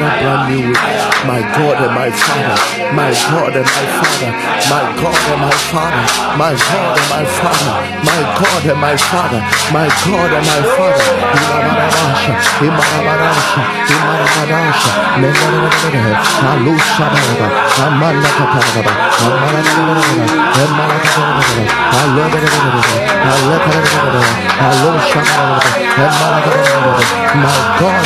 brand new week. My God and my Father, my God and my Father, my God and my Father, my God and my Father, my God and my Father, my God and my Father. My God and my Father, my God and my Father. My God and my Father. My God and my Father, my God and my Father, my God and my Father. My God and my Father,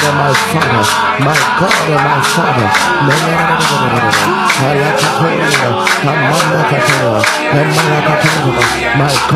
in the name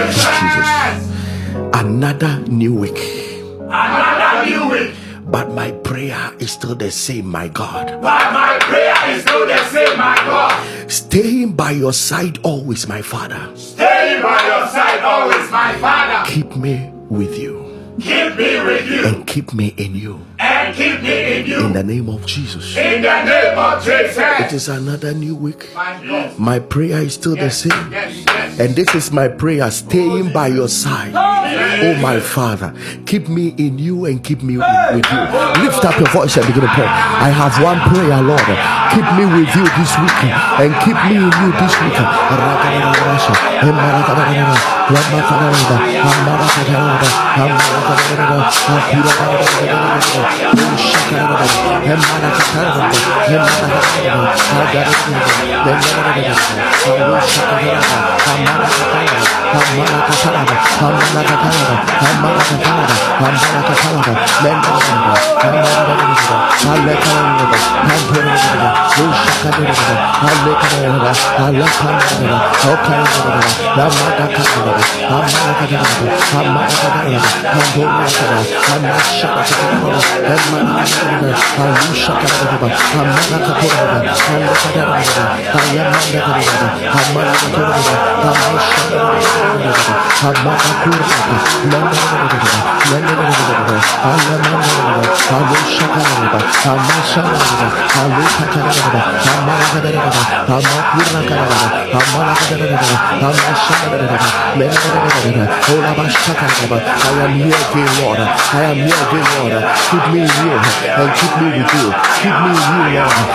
of Jesus. another new week. Another new week. But my prayer is still the same, my God. But my prayer is still the same, my God. Staying by your side always, my Father. Staying by your side always, my Father. Keep me with you. Keep me with you. And keep me in you. And keep me in you. In the name of Jesus. In the name of Jesus. It is another new week. Yes. My prayer is still the same. Yes. Yes. And this is my prayer, staying by your side. Yes. Oh my Father, keep me in you and keep me with you. Lift up your voice and begin to pray. I have one prayer, Lord. Keep me with you this week. And keep me in you this week. I am here again, Lord. I am here again, Lord. Keep me in you and keep me with you. Keep me in you, Lord,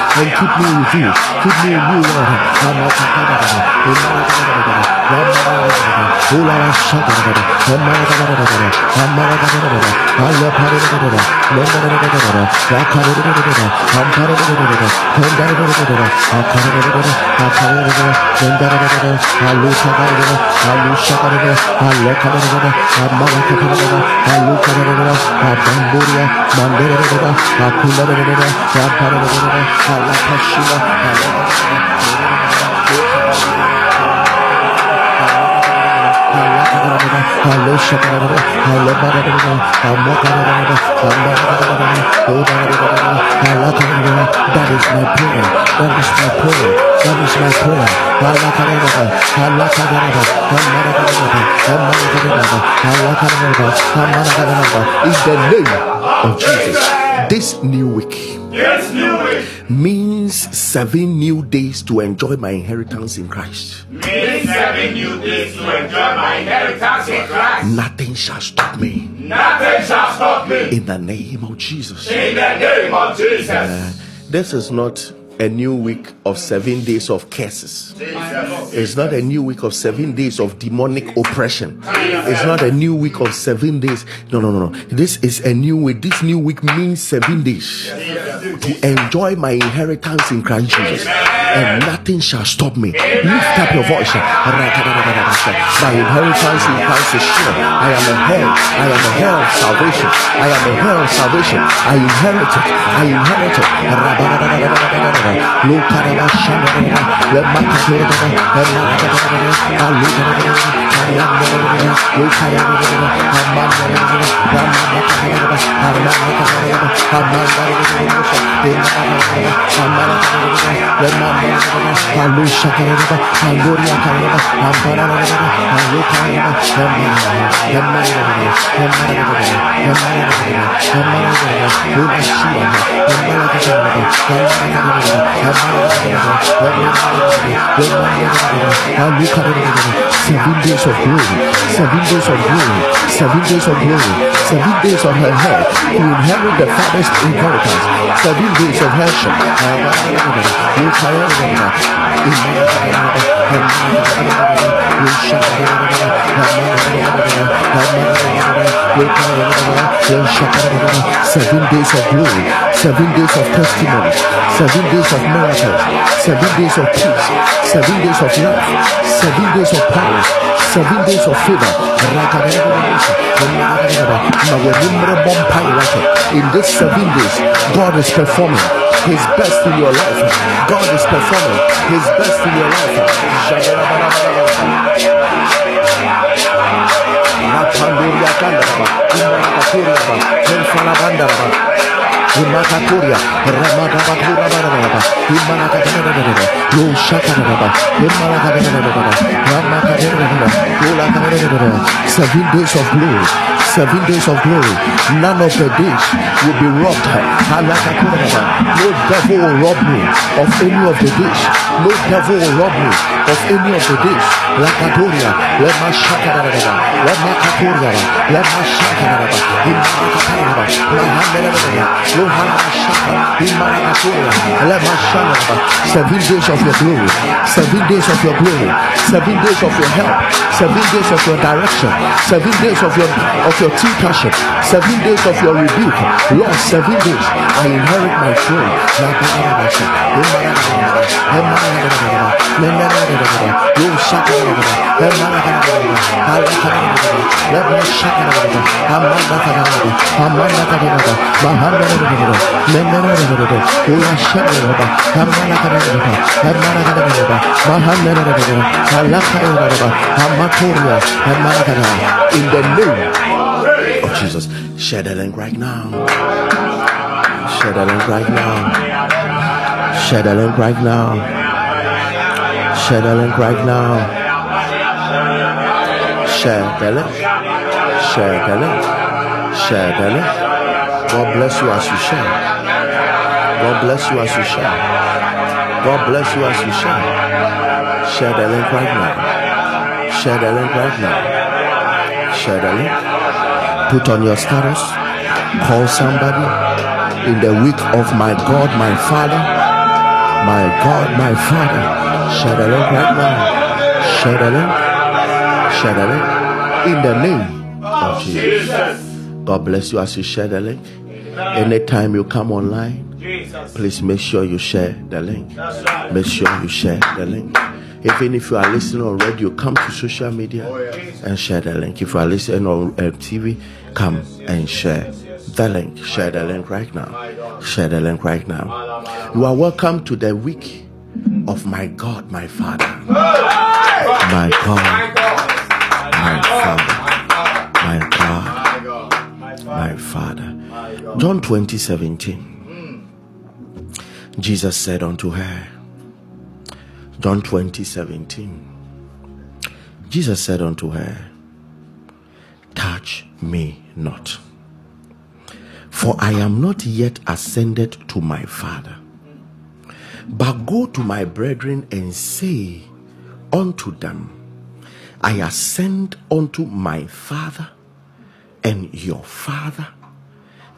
and keep me with you. Keep me in you, Lord. That is my prayer. That is my prayer. That is my prayer. In the name of Jesus, this new week means 7 new days to enjoy my inheritance in Christ. Nothing shall stop me. Nothing shall stop me. In the name of Jesus. In the name of Jesus. This is not a new week of 7 days of curses. It's not a new week of 7 days of demonic oppression. It's not a new week of 7 days. No. This is a new week. This new week means 7 days to enjoy my inheritance in Christ Jesus. And nothing shall stop me. Lift up your voice. My inheritance in Christ is sure. I am a heir. I am a heir of salvation. I am a heir of salvation. I inherit it. I inherit it. Days of glory, 7 days of glory, 7 days of glory, 7 days of her head to inherit the Father's inheritance, 7 days of hardship. Days of glory, 7 days of testimony, 7 days of miracles, 7 days of peace, 7 days of love, 7 days of power. 7 days of favor. In these 7 days, God is performing His best in your life. God is performing His best in your life. Kuraba, Falabandaba, Imatakuria, Ramadabakura Banaba, Imanakadaba, Yoshakanaba, Imanakadaba, Ramakadaba, Yolakadaba, 7 days of glory. 7 days of glory, none of the days will be robbed. No devil will rob me of any of the days. No devil will rob me of any of the days. Let 7 days of your glory, 7 days of your glory, 7 days of your help, 7 days of your direction, 7 days of your team passion, 7 days of your rebuke. Lord, 7 days I inherit my throne. In the name of Jesus, share the link right now. Share the link right now. Share the link right now. Share the link right now. Share the link. Share the link. Share the link. God bless you as you share. God bless you as you share. God bless you as you share. Share the link right now. Share the link right now. Share the link. Put on your status, call somebody. In the week of my God, my Father, my God, my Father, share the link right now. Share the link, share the link. In the name of Jesus. God bless you as you share the link. Anytime you come online, please make sure you share the link. Make sure you share the link. Even if you are listening on radio, come to social media and share the link. If you are listening on TV, come and share the link. Share the link right now. Share the link right now. You are welcome to the week of my God, my Father. My God, my Father. My God, my Father. John 20:17. Jesus said unto her, John 20:17. Jesus said unto her, touch me not, for I am not yet ascended to my Father. But go to my brethren and say unto them, I ascend unto my Father and your Father,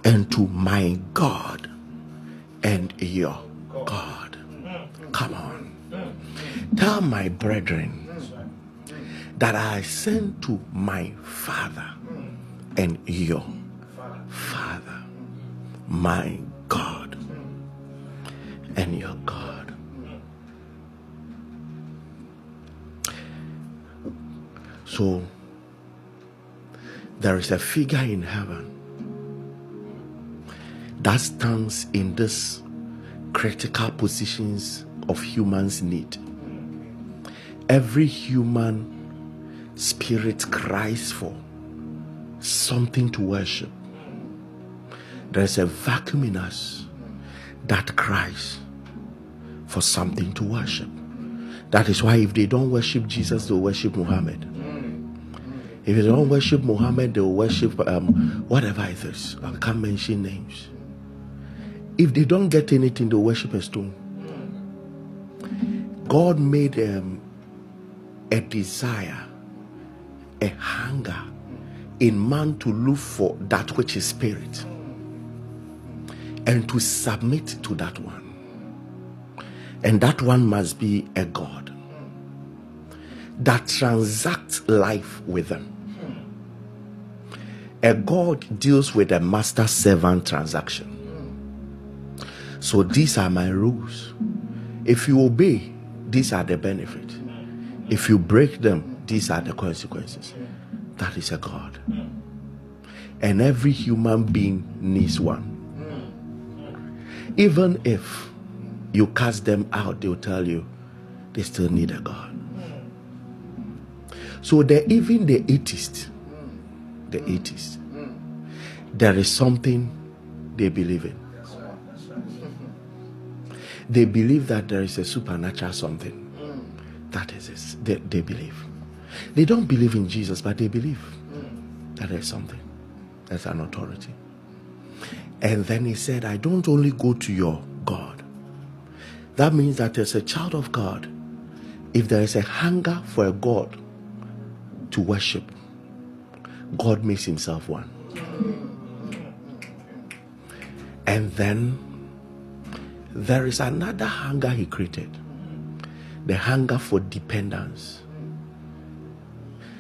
and to my God and your God. Come on. Tell my brethren that I send to my Father and your Father, my God and your God. So there is a figure in heaven that stands in this critical positions of humans' need. Every human spirit cries for something to worship. There's a vacuum in us that cries for something to worship. That is why if they don't worship Jesus, they'll worship Muhammad. If they don't worship Muhammad, they'll worship whatever it is. I can't mention names. If they don't get anything, they'll worship a stone. God made them a desire, a hunger in man to look for that which is spirit and to submit to that one. And that one must be a God that transacts life with them. A God deals with a master-servant transaction. So these are my rules. If you obey, these are the benefits. If you break them, these are the consequences. That is a God. And every human being needs one. Even if you cast them out, they'll tell you they still need a God. So even the atheists, there is something they believe in. They believe that there is a supernatural something. That is it. They believe. They don't believe in Jesus, but they believe that there is something. That's an authority. And then he said, I don't only go to your God. That means that as a child of God, if there is a hunger for a God to worship, God makes himself one. And then there is another hunger he created. The hunger for dependence.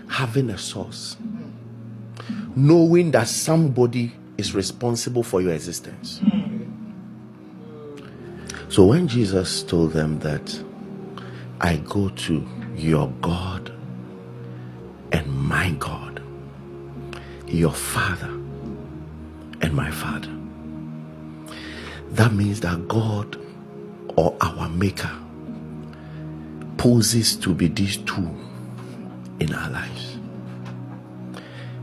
Having a source. Knowing that somebody is responsible for your existence. So when Jesus told them that I go to your God and my God, your Father and my Father, that means that God, or our Maker, poses to be these two in our lives.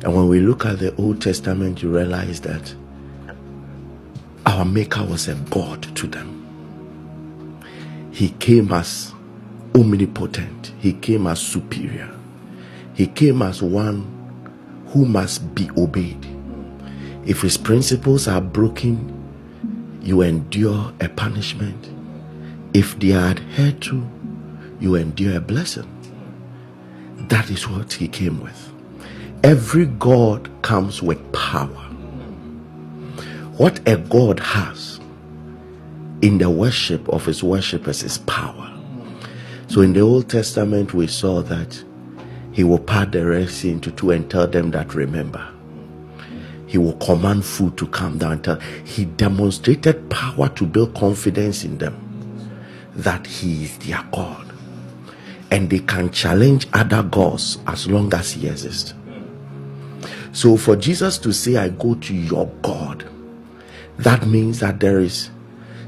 And when we look at the Old Testament, you realize that our Maker was a God to them. He came as omnipotent. He came as superior. He came as one who must be obeyed. If his principles are broken, you endure a punishment. If they are adhered to, you endure a blessing. That is what he came with. Every God comes with power. What a God has in the worship of his worshippers is power. So in the Old Testament, we saw that he will part the Red Sea into two and tell them that remember. He will command food to come down. He demonstrated power to build confidence in them that he is their God. And they can challenge other gods as long as he exists. So for Jesus to say, I go to your God, that means that there is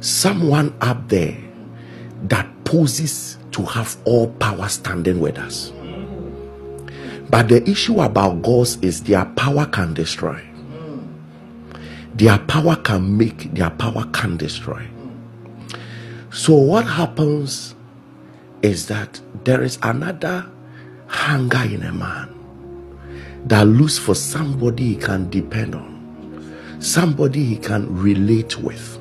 someone up there that poses to have all power standing with us. But the issue about gods is their power can destroy. Their power can make, their power can destroy. So what happens is that there is another hunger in a man that looks for somebody he can depend on, somebody he can relate with,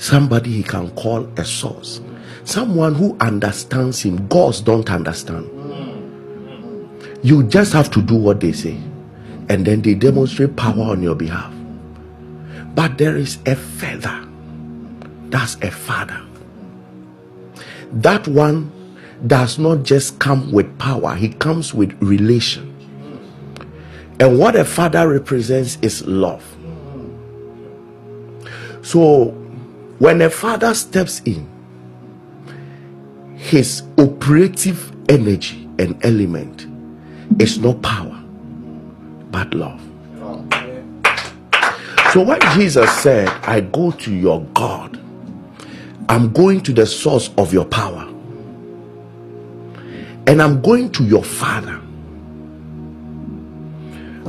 somebody he can call a source, someone who understands him. Gods don't understand. You just have to do what they say, and then they demonstrate power on your behalf. But there is a feather. That's a father. That one does not just come with power. He comes with relation. And what a father represents is love. So when a father steps in, his operative energy and element is not power, but love. So when Jesus said, I go to your God, I'm going to the source of your power. And I'm going to your Father.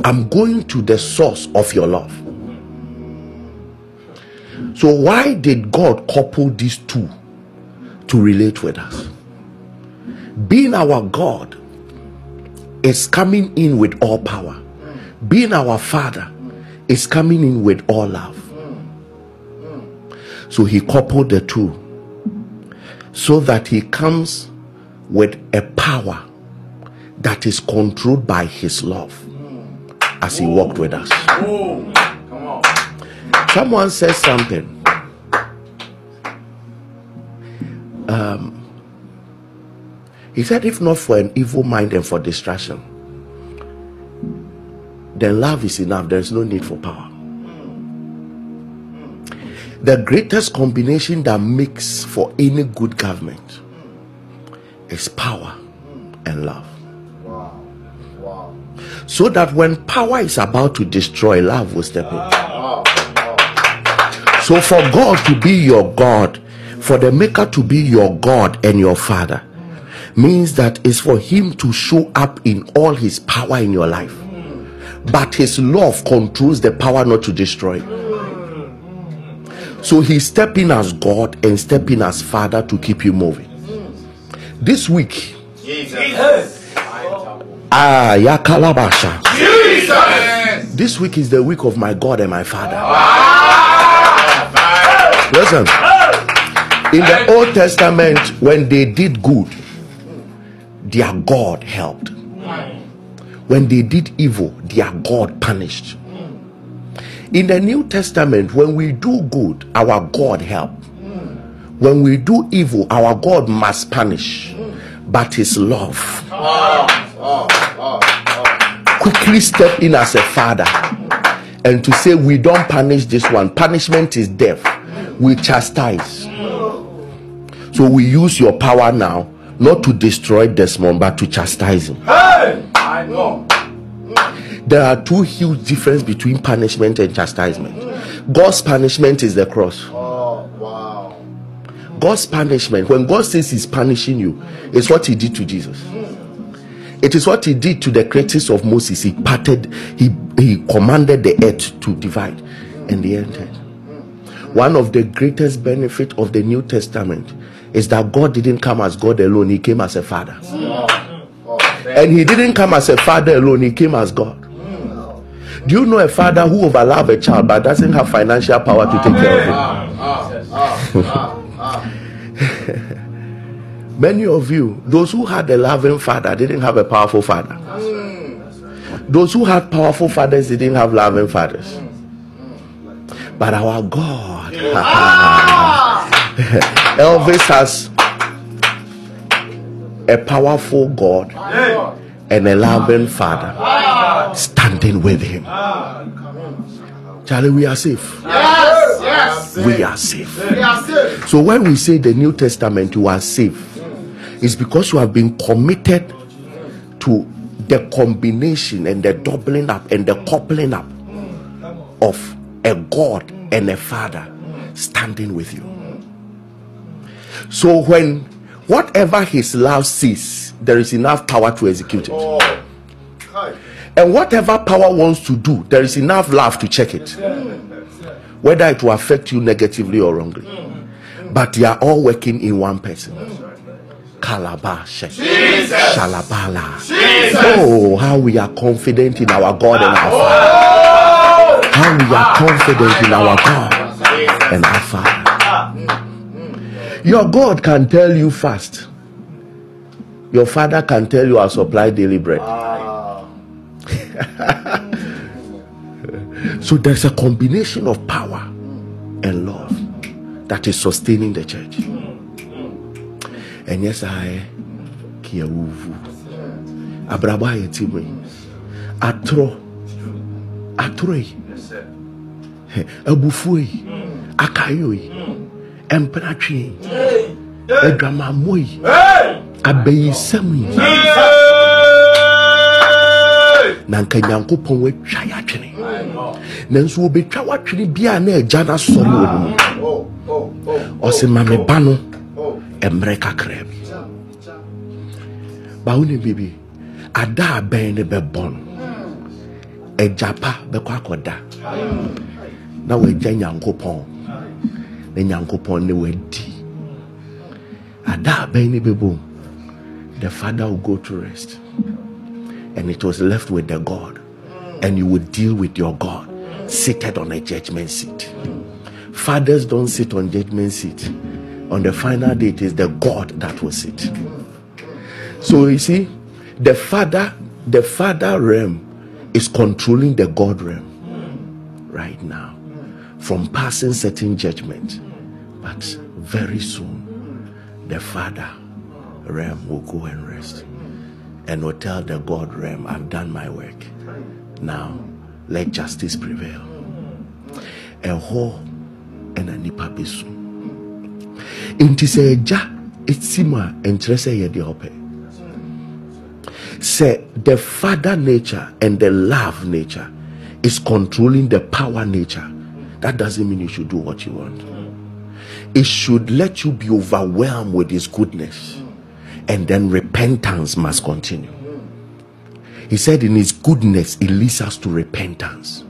I'm going to the source of your love. So why did God couple these two to relate with us? Being our God is coming in with all power. Being our Father is coming in with all love. So he coupled the two so that he comes with a power that is controlled by his love as he walked with us. Someone says something. He said, if not for an evil mind and for distraction, then love is enough. There is no need for power. The greatest combination that makes for any good government is power and love. Wow. So that when power is about to destroy, love will step in. So for God to be your God, for the Maker to be your God and your Father, means that it's for him to show up in all his power in your life. but his love controls the power not to destroy. So he stepped in as God and stepped in as Father to keep you moving. This week, Jesus. This week is the week of my God and my Father. Listen, in the Old Testament, when they did good, their God helped. When they did evil, their God punished. In the New Testament, when we do good, our God helps. When we do evil, our God must punish. But his love quickly step in as a father and to say, we don't punish this one. Punishment is death. We chastise. So we use your power now, not to destroy this one, but to chastise him. Hey! I know. There are two huge differences between punishment and chastisement. God's punishment is the cross. Oh, wow. God's punishment, when God says he's punishing you, it's what he did to Jesus. It is what he did to the critics of Moses. He parted, he commanded the earth to divide, and they entered. One of the greatest benefits of the New Testament is that God didn't come as God alone, he came as a father. And he didn't come as a father alone, he came as God. Do you know a father who overloves a child but doesn't have financial power to take care of him? Many of you, those who had a loving father didn't have a powerful father. Those who had powerful fathers didn't have loving fathers. But our God, Elvis has a powerful God and a loving Father standing with him. Charlie, we are safe. Yes, yes. We are safe. We are safe. So when we say the New Testament, you are safe, it's because you have been committed to the combination and the doubling up and the coupling up of a God and a Father standing with you. So when whatever his love sees, there is enough power to execute it. And whatever power wants to do, there is enough love to check it, whether it will affect you negatively or wrongly. But they are all working in one person. Kalabash. Shalabala. Oh, how we are confident in our God and our Father. How we are confident in our God and our Father. Your God can tell you fast. Your Father can tell you, I'll supply daily bread. So there's a combination of power and love that is sustaining the church. And yes, I kia uvu. Abraba yetime. Atro. Atroi. Abufui. Akayoi. Emperachi, a drama moi, a bay semi Nankanyanko Pong with Chayachini. Nans will be Chawachini Biane Jana Solo or Semame Bano and Mreka Crab. Bauni Bibi Ada Bene Bebon, a Japa Bequakoda. Now a Janyanko Pong. The Father will go to rest, and it was left with the God, and you will deal with your God seated on a judgment seat. Fathers don't sit on judgment seat. On the final day, it is the God that will sit. So you see, the Father realm is controlling the God realm right now, from passing certain judgment. But very soon, the Father realm will go and rest and will tell the God realm, I've done my work. Now, let justice prevail. Eho enanipapisu. Inti se ja itsima entrese yediope. Se the Father nature and the love nature is controlling the power nature, that doesn't mean you should do what you want. It should let you be overwhelmed with his goodness. And then repentance must continue. He said in his goodness, it leads us to repentance.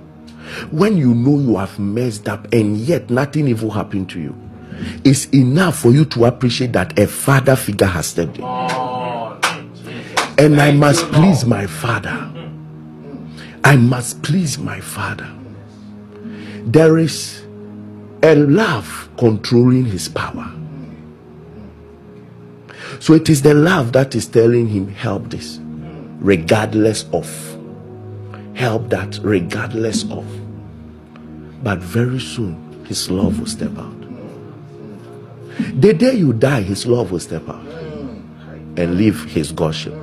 When you know you have messed up and yet nothing evil happened to you, it's enough for you to appreciate that a father figure has stepped in. And I must please my father. I must please my father. There is a love controlling his power. So it is the love that is telling him, help this, regardless of. Help that, regardless of. But very soon, his love will step out. The day you die, his love will step out and leave his Godship.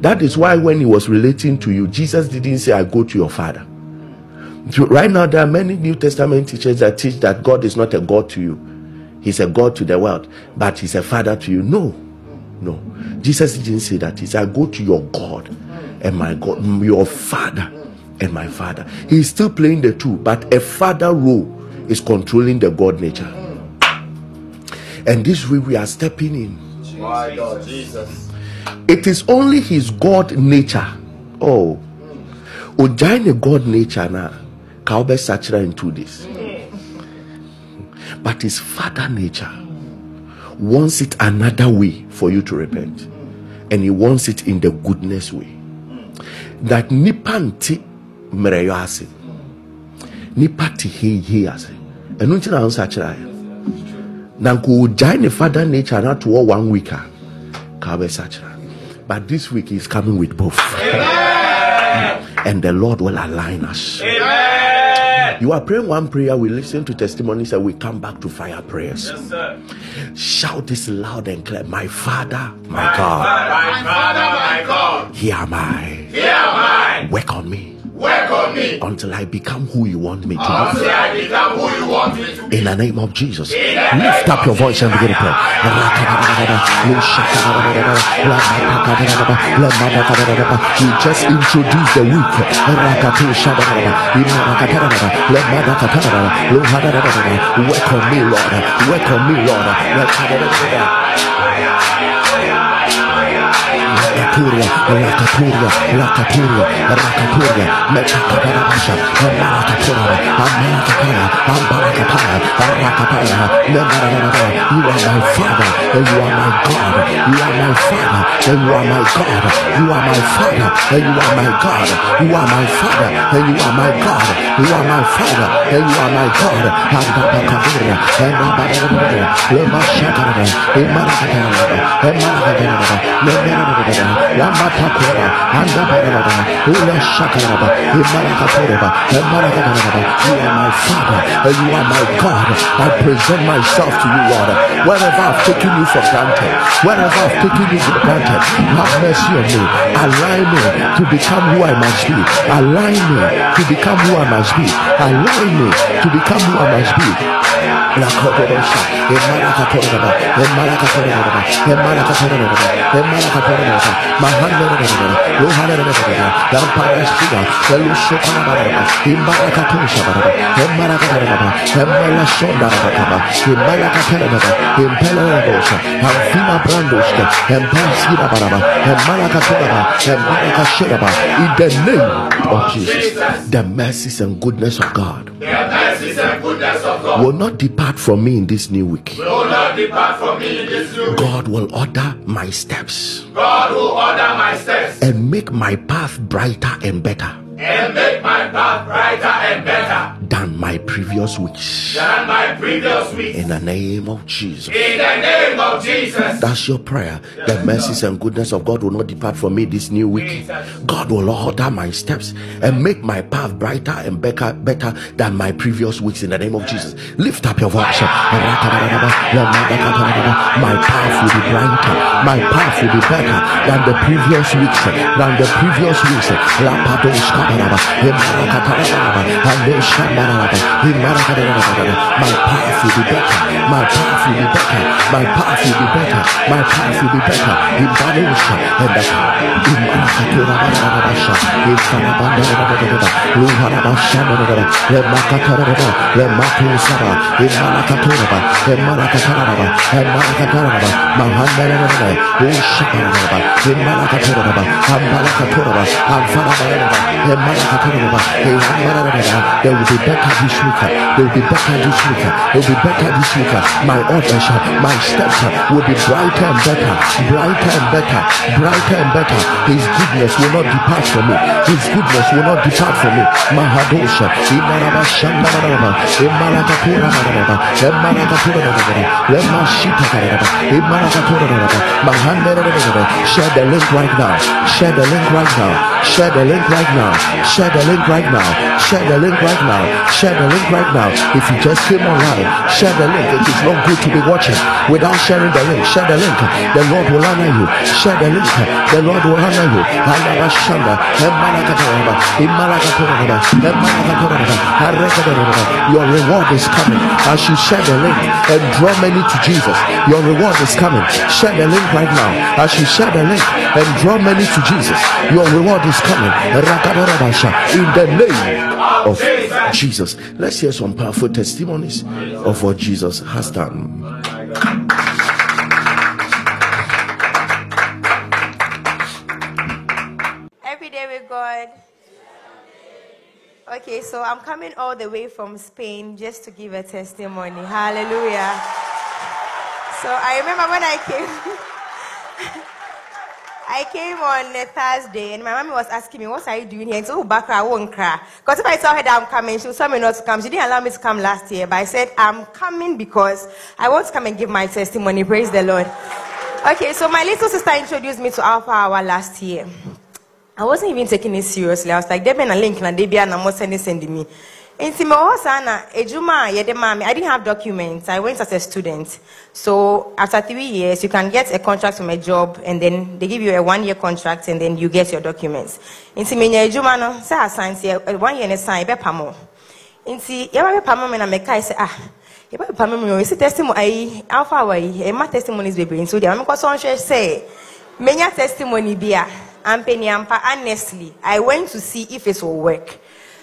That is why when he was relating to you, Jesus didn't say, I go to your father. Right now, there are many New Testament teachers that teach that God is not a God to you. He's a God to the world, but he's a father to you. No. Jesus didn't say that. He said, I go to your God and my God, your father and my father. He's still playing the two, but a father role is controlling the God nature. And this way we are stepping in. My God, Jesus. It is only his God nature. Oh. Ojine God nature na kaobe sachra into this. But his father nature wants it another way for you to repent. And he wants it in the goodness way. That nipanti mreyo ase. Nipati he ase. Enunti na sachra ya. Nanku join the father nature not to 1 week. But this week is coming with both. Amen. And the Lord will align us. Amen. You are praying one prayer, we listen to testimonies and we come back to fire prayers. Yes, sir. Shout this loud and clear. My Father, my God. My Father, my God. Here am I. Here am I. Work on me. Work on me until I become who you want me to be. In the name of Jesus, lift up your voice and begin to pray. You just introduce the week. Work on me, Lord. Work on me, Lord. You are my father, and you are my God. You are my father, and you are my God. You are my father, and you are my God. You are my father, and you are my God. You are my father, and you are my God. You are my father and you are my God. I present myself to you, Lord. Wherever I've taken you for granted, have mercy on me. Align me to become who I must be. In the name of Jesus, the mercies and goodness of God will not depart from me in this new week. God will order my steps. And make my path brighter and better. Than my previous weeks. In the name of Jesus. That's your prayer. The mercies and goodness of God will not depart from me this new week. God will order my steps and make my path brighter and better than my previous weeks. In the name of Jesus. Lift up your voice. My path will be brighter. My path will be better than the previous weeks. There will be better this week. There will be better this week. There will be better this week. My orders, my steps will be brighter and better. Brighter and better. Brighter and better. His goodness will not depart from me. His goodness will not depart from me. Mahadosha. Share the link right now. Share the link right now. Share the link right now. Share the link right now. Share the link right now. Share the link right now. If you just came online, share the link. It is not good to be watching without sharing the link. Share the link. The Lord will honor you. Share the link. The Lord will honor you. Your reward is coming. As you share the link and draw many to Jesus, your reward is coming. Share the link right now. As you share the link and draw many to Jesus, your reward is coming. In the name of Jesus. Let's hear some powerful testimonies of what Jesus has done. Every day with God. Okay, so I'm coming all the way from Spain just to give a testimony. Hallelujah. So I remember when I came on a Thursday, and my mommy was asking me, what are you doing here? And she said, oh, Baka, I won't cry. Because if I tell her that I'm coming, she'll tell me not to come. She didn't allow me to come last year, but I said, I'm coming because I want to come and give my testimony. Praise the Lord. Okay, so my little sister introduced me to Alpha Hour last year. I wasn't even taking it seriously. I was like, they've been a link, and they've been sending me. I didn't have documents. I went as a student. So after 3 years, you can get a contract from a job, and then they give you a 1-year contract, and then you get your documents. Honestly, I went to see if it will work.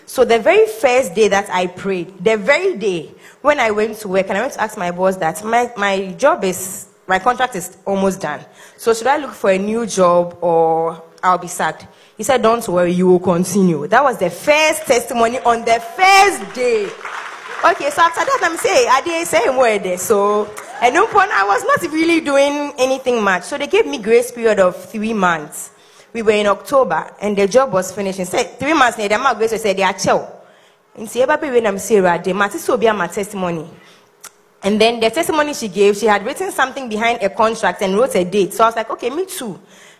So the very first day that I prayed, the very day when I went to work, and I went to ask my boss that my job is, my contract is almost done. So should I look for a new job or I'll be sacked? He said, don't worry, you will continue. That was the first testimony on the first day. Okay, so after that, I'm saying, I didn't say a word. So at no point, I was not really doing anything much. So they gave me grace period of 3 months. We were in October, and the job was finished. And said 3 months later, my grace said they are chill. And see, when I'm Sarah, they might still be on my testimony. And then the testimony she gave, she had written something behind a contract and wrote a date. So I was like, okay, me too.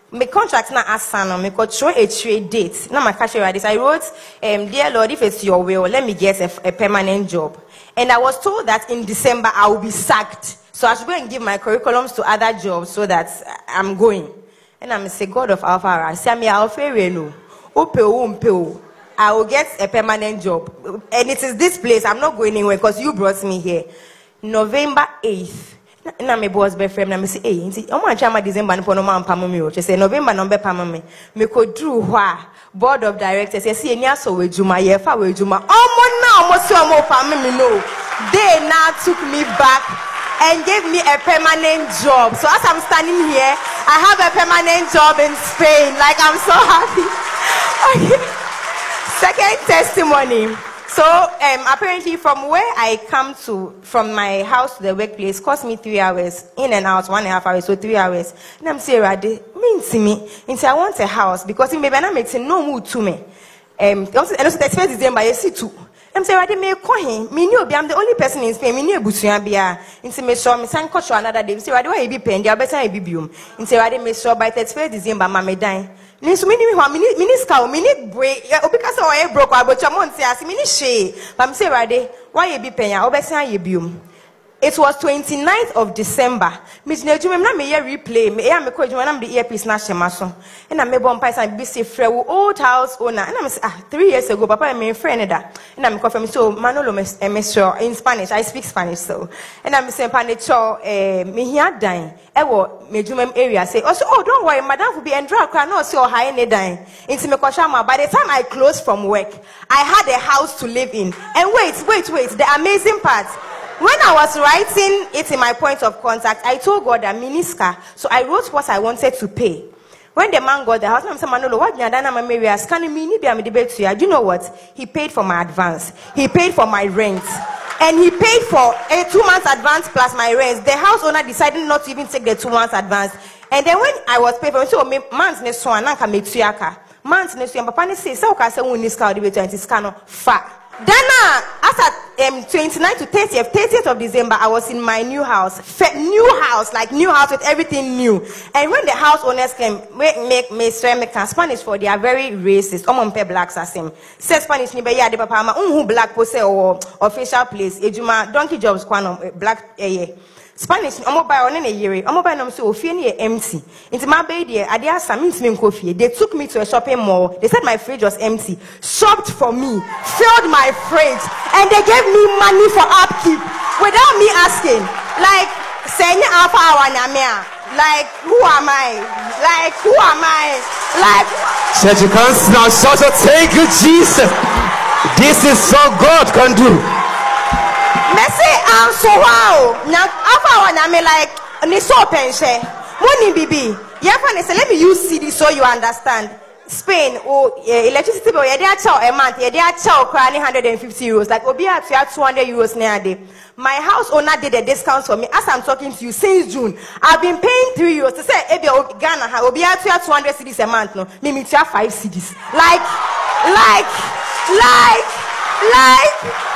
My contract's not as son, me could show a trade date. Now my cashier I wrote, dear Lord, if it's your will, let me get a permanent job. And I was told that in December I will be sacked. So I should go and give my curriculums to other jobs so that I'm going. And I'm say, God of Alpha, I will get a permanent job. And it is this place. I'm not going anywhere because you brought me here. November 8th. And I'm a boss by friend. I'm say, hey, I'm going to try my December and Panama. She said, November number Panama. Me ko drew why board of directors. She said, Nia so we juma yefa we juma. Oh, now, so I'm family. No, they now took me back and gave me a permanent job. So as I'm standing here, I have a permanent job in Spain. Like, I'm so happy. Okay. Second testimony. So apparently from where I come to, from my house to the workplace, cost me 3 hours. In and out, 1.5 hours, so 3 hours. And I'm saying, I want a house because maybe I'm making no mood to me. And also the first December, I see two. I'm saying, I'm the only person in Spain. I'm another day. I'm by 31st December, I'm dying. I'm broke. I'm saying, why you be paying? It was 29th of December. Miss Nejume, na me here replay. Me here me call Jume na me the earpiece na shemason. And na me bomb paisa and be safe free old house owner. And I'm 3 years ago, Papa and me friend that. And I'm confirm so Manolo Mesro in Spanish. I speak Spanish so. And I'm saying Panicho me here dying. Ewo me Jume area say. Also oh don't worry, madam will be and drag cry no say oh high ne dying. Into me koshama. By the time I closed from work, I had a house to live in. And wait. The amazing part. When I was writing it in my point of contact, I told God that miniska, so I wrote what I wanted to pay. When the man got the house, I said, Manolo, what do you know what? He paid for my advance. He paid for my rent. And he paid for a 2 months advance plus my rent. The house owner decided not to even take the 2 months advance. And then when I was paid for it, so man's ne so ananka metuyaka. Man's ne so and Papa ne say, so ka se uniska odibetwa and it's kind of far. Then, as at 29th to 30th of December, I was in my new house. New house with everything new. And when the house owners came, make Spanish for they are very racist. All my blacks are same. Say Spanish, ni be ya de papa ma unhu black pose or official place. Ejuma donkey jobs kwano black eh. Spanish, I'm by on a year. I'm by no so empty. Into my baby, I did some intimate coffee. They took me to a shopping mall. They said my fridge was empty. Shopped for me, filled my fridge, and they gave me money for upkeep without me asking. Like saying Alpha Hour Namia. Like who am I? Church, you can't now shout out, thank you, Jesus. This is so God can do. Messi, I'm so wow. Now, I'm like, Niso Penche, Money BB. Yapan is let me use CD so you understand. Spain, oh, electricity bill, yeah, they are chow a month, yeah, they are chow crying €150. Like, Obia, you have €200 now a day. My house owner did a discount for me as I'm talking to you since June. I've been paying €3. To say, Ebia, Ghana, Obia, you have 200 CDs a month, no, Mimi, you have 5 CDs. Like,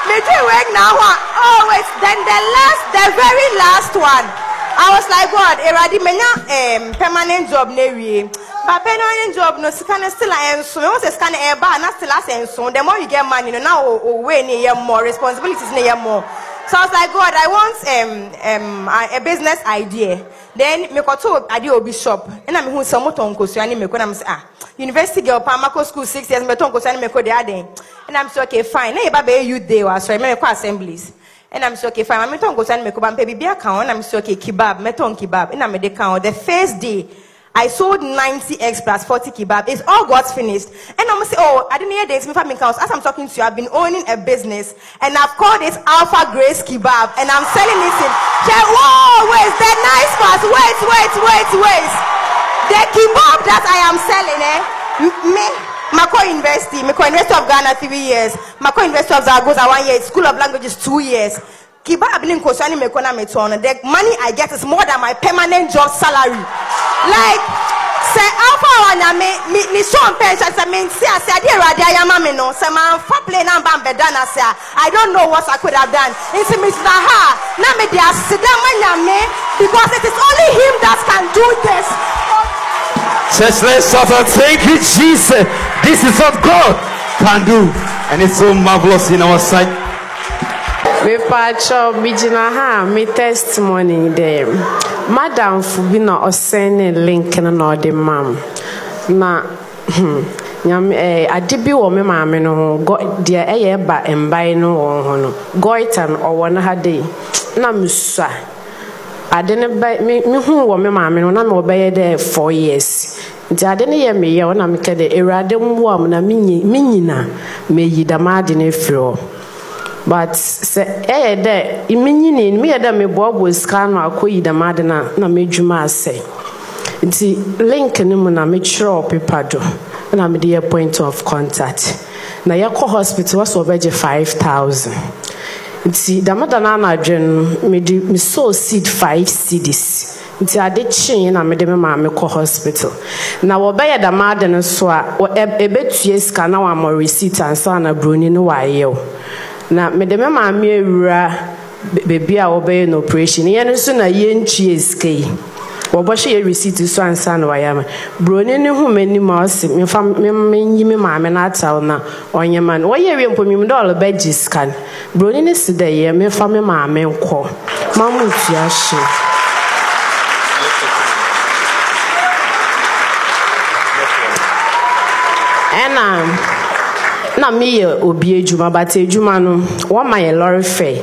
me do work now. Always. Then the very last one. I was like, God, eradi menya permanent job ne. But permanent job no scan still and so. Once you scan a bar, not still and so. The more you get money, you know, now way near more responsibilities near more. So I was like, God, I want a business idea. Then me koto adi obi shop. Ena me hun samo tonko so ani me ko na me ah. University girl Pamako school 6 years me tonko so ani me ko de aden. And I'm so okay, fine. Now you baby you day was so me ko assemblies. And I'm so okay, fine. I'm tonko so ani me ko ba baby bia kan. And I'm so okay, kebab, me tonko kebab. And I me de kan. The first day I sold 90 eggs plus 40 kebab. It's all got finished. And I'm say, oh, I didn't hear this. Me family counts. As I'm talking to you, I've been owning a business, and I've called it Alpha Grace Kebab, and I'm selling it in. Whoa, wait, that nice part. Wait. The kebab that I am selling, Mako University, of Ghana 3 years, Mako University of Zaragoza 1 year, School of Languages 2 years. The money I get is more than my permanent job salary. Like, say, Alpha me I don't know what I could have done. It's because it is only him that can do this. Just let's thank you, Jesus. This is what God can do, and it's so marvelous in our sight. We patch up me testimony there. Madam Fubina or sending link and all the mum. Na I did be woman, mammy, no, got dear air by and by no one. Goitan or 1 day. Namusa. I didn't buy me who woman, mammy, no, I'm obeyed there 4 years. Didn't hear me on a make the erradum woman, a minina, may ye the madden floor. But say, there, meaning me that my Bob was scan or quit the madana, no major mass say. The link and I made sure paper do, and I'm the point of contact. Nayako Hospital was over 5,000. The madana gen made me so seed 5 cities. I did change and made my hospital. Now, I'll buy the madana so a bit yes can now I'm a receipt and so on a bruni no while. Na medeme maame awura bebia wo be no operation ye no so na ye ntwie skei Wabashi receipt to Swan San Wyama. Brunin, who many mouse, me from Mamma, Natalna, on your man. Why you put me dollar badges can? Brunin is today, me from your mamma and call. Mamma, she. Na me obie juma bate juma no wa my lorry fair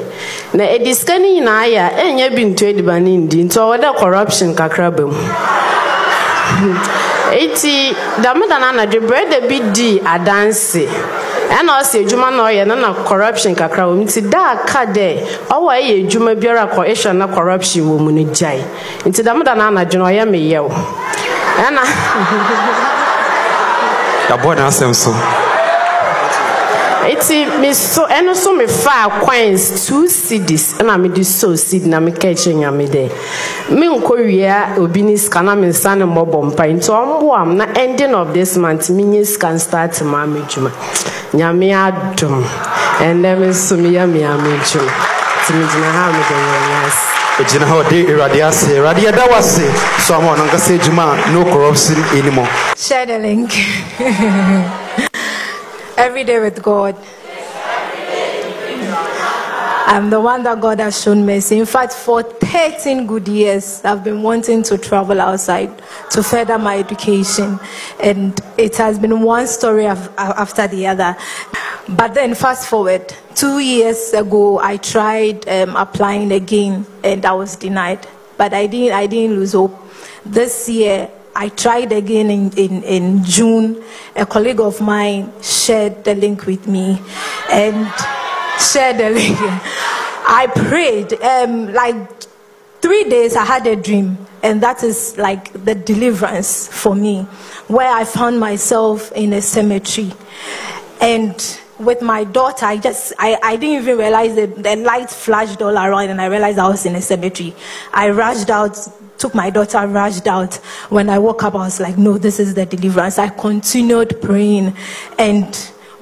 na ediskani na ya enye bi nto edibani ndi nto oda corruption kakrabam eti damdana na de bread bi di adanse ena o se juma na oye na corruption kakrabam nti da ka de owa ye juma biara ko ehwa na corruption wo mu ni jai nti damdana na dwon oye me yew ena da bona senso. It's me so and also me far coins 2 cities and I'm so seed na me catching ya me there. Me unkoria obinis kana me san mo bompa into am na ending of this month minis can start ma me juma. Nyame adom and let me so me ya me juma. Timi jina ha me go yes. Jina ho de iradiase radia dawase so am on nga say juma no corruption anymore. Share the link. Every day with God. I'm the one that God has shown mercy. In fact, for 13 good years, I've been wanting to travel outside to further my education. And it has been one story after the other. But then fast forward, 2 years ago, I tried applying again and I was denied. But I didn't lose hope. This year, I tried again in June. A colleague of mine shared the link with me and shared the link. I prayed. Like 3 days I had a dream, and that is like the deliverance for me, where I found myself in a cemetery. And with my daughter, I didn't even realize that the light flashed all around, and I realized I was in a cemetery. I rushed out, took my daughter, rushed out. When I woke up, I was like, no, this is the deliverance. I continued praying, and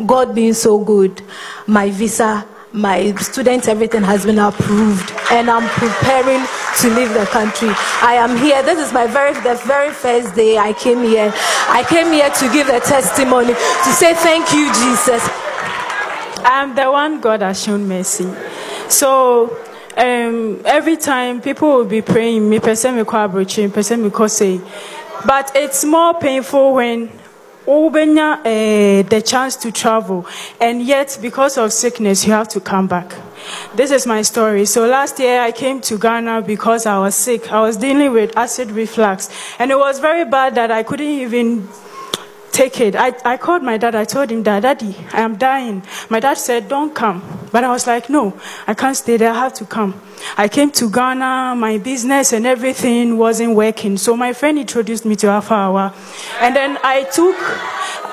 God being so good, my visa, my students, everything has been approved, and I'm preparing to leave the country. I am here. This is the very first day I came here. I came here to give a testimony, to say thank you, Jesus. I'm the one God has shown mercy. So every time people will be praying, me person me kwa broching, person me kwa say, but it's more painful when Obenya the chance to travel, and yet because of sickness you have to come back. This is my story. So last year I came to Ghana because I was sick. I was dealing with acid reflux, and it was very bad that I couldn't even take it. I called my dad. I told him, Daddy, I am dying. My dad said, don't come. But I was like, no, I can't stay there. I have to come. I came to Ghana. My business and everything wasn't working. So my friend introduced me to Alpha Hour. And then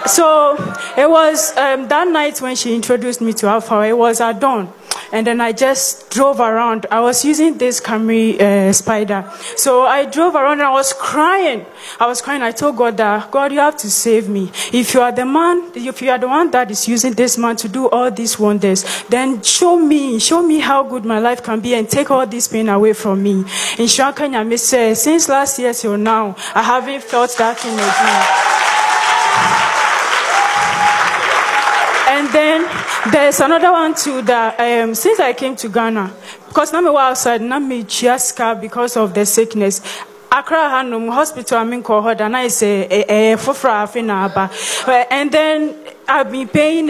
so it was that night when she introduced me to Alpha Hour. It was at dawn. And then I just drove around. I was using this Camry Spider. So I drove around and I was crying. I told God that, God, you have to save me. If you are the one that is using this man to do all these wonders, then show me how good my life can be and take all this pain away from me. In Shankanya, me say, since last year till now, I haven't felt that thing again. And then there's another one too that since I came to Ghana, because now me was outside, now me chiasca because of the sickness. Accra Hanum Hospital, I'm in Kohod, and I say Fofra Finaba. And then I've been paying.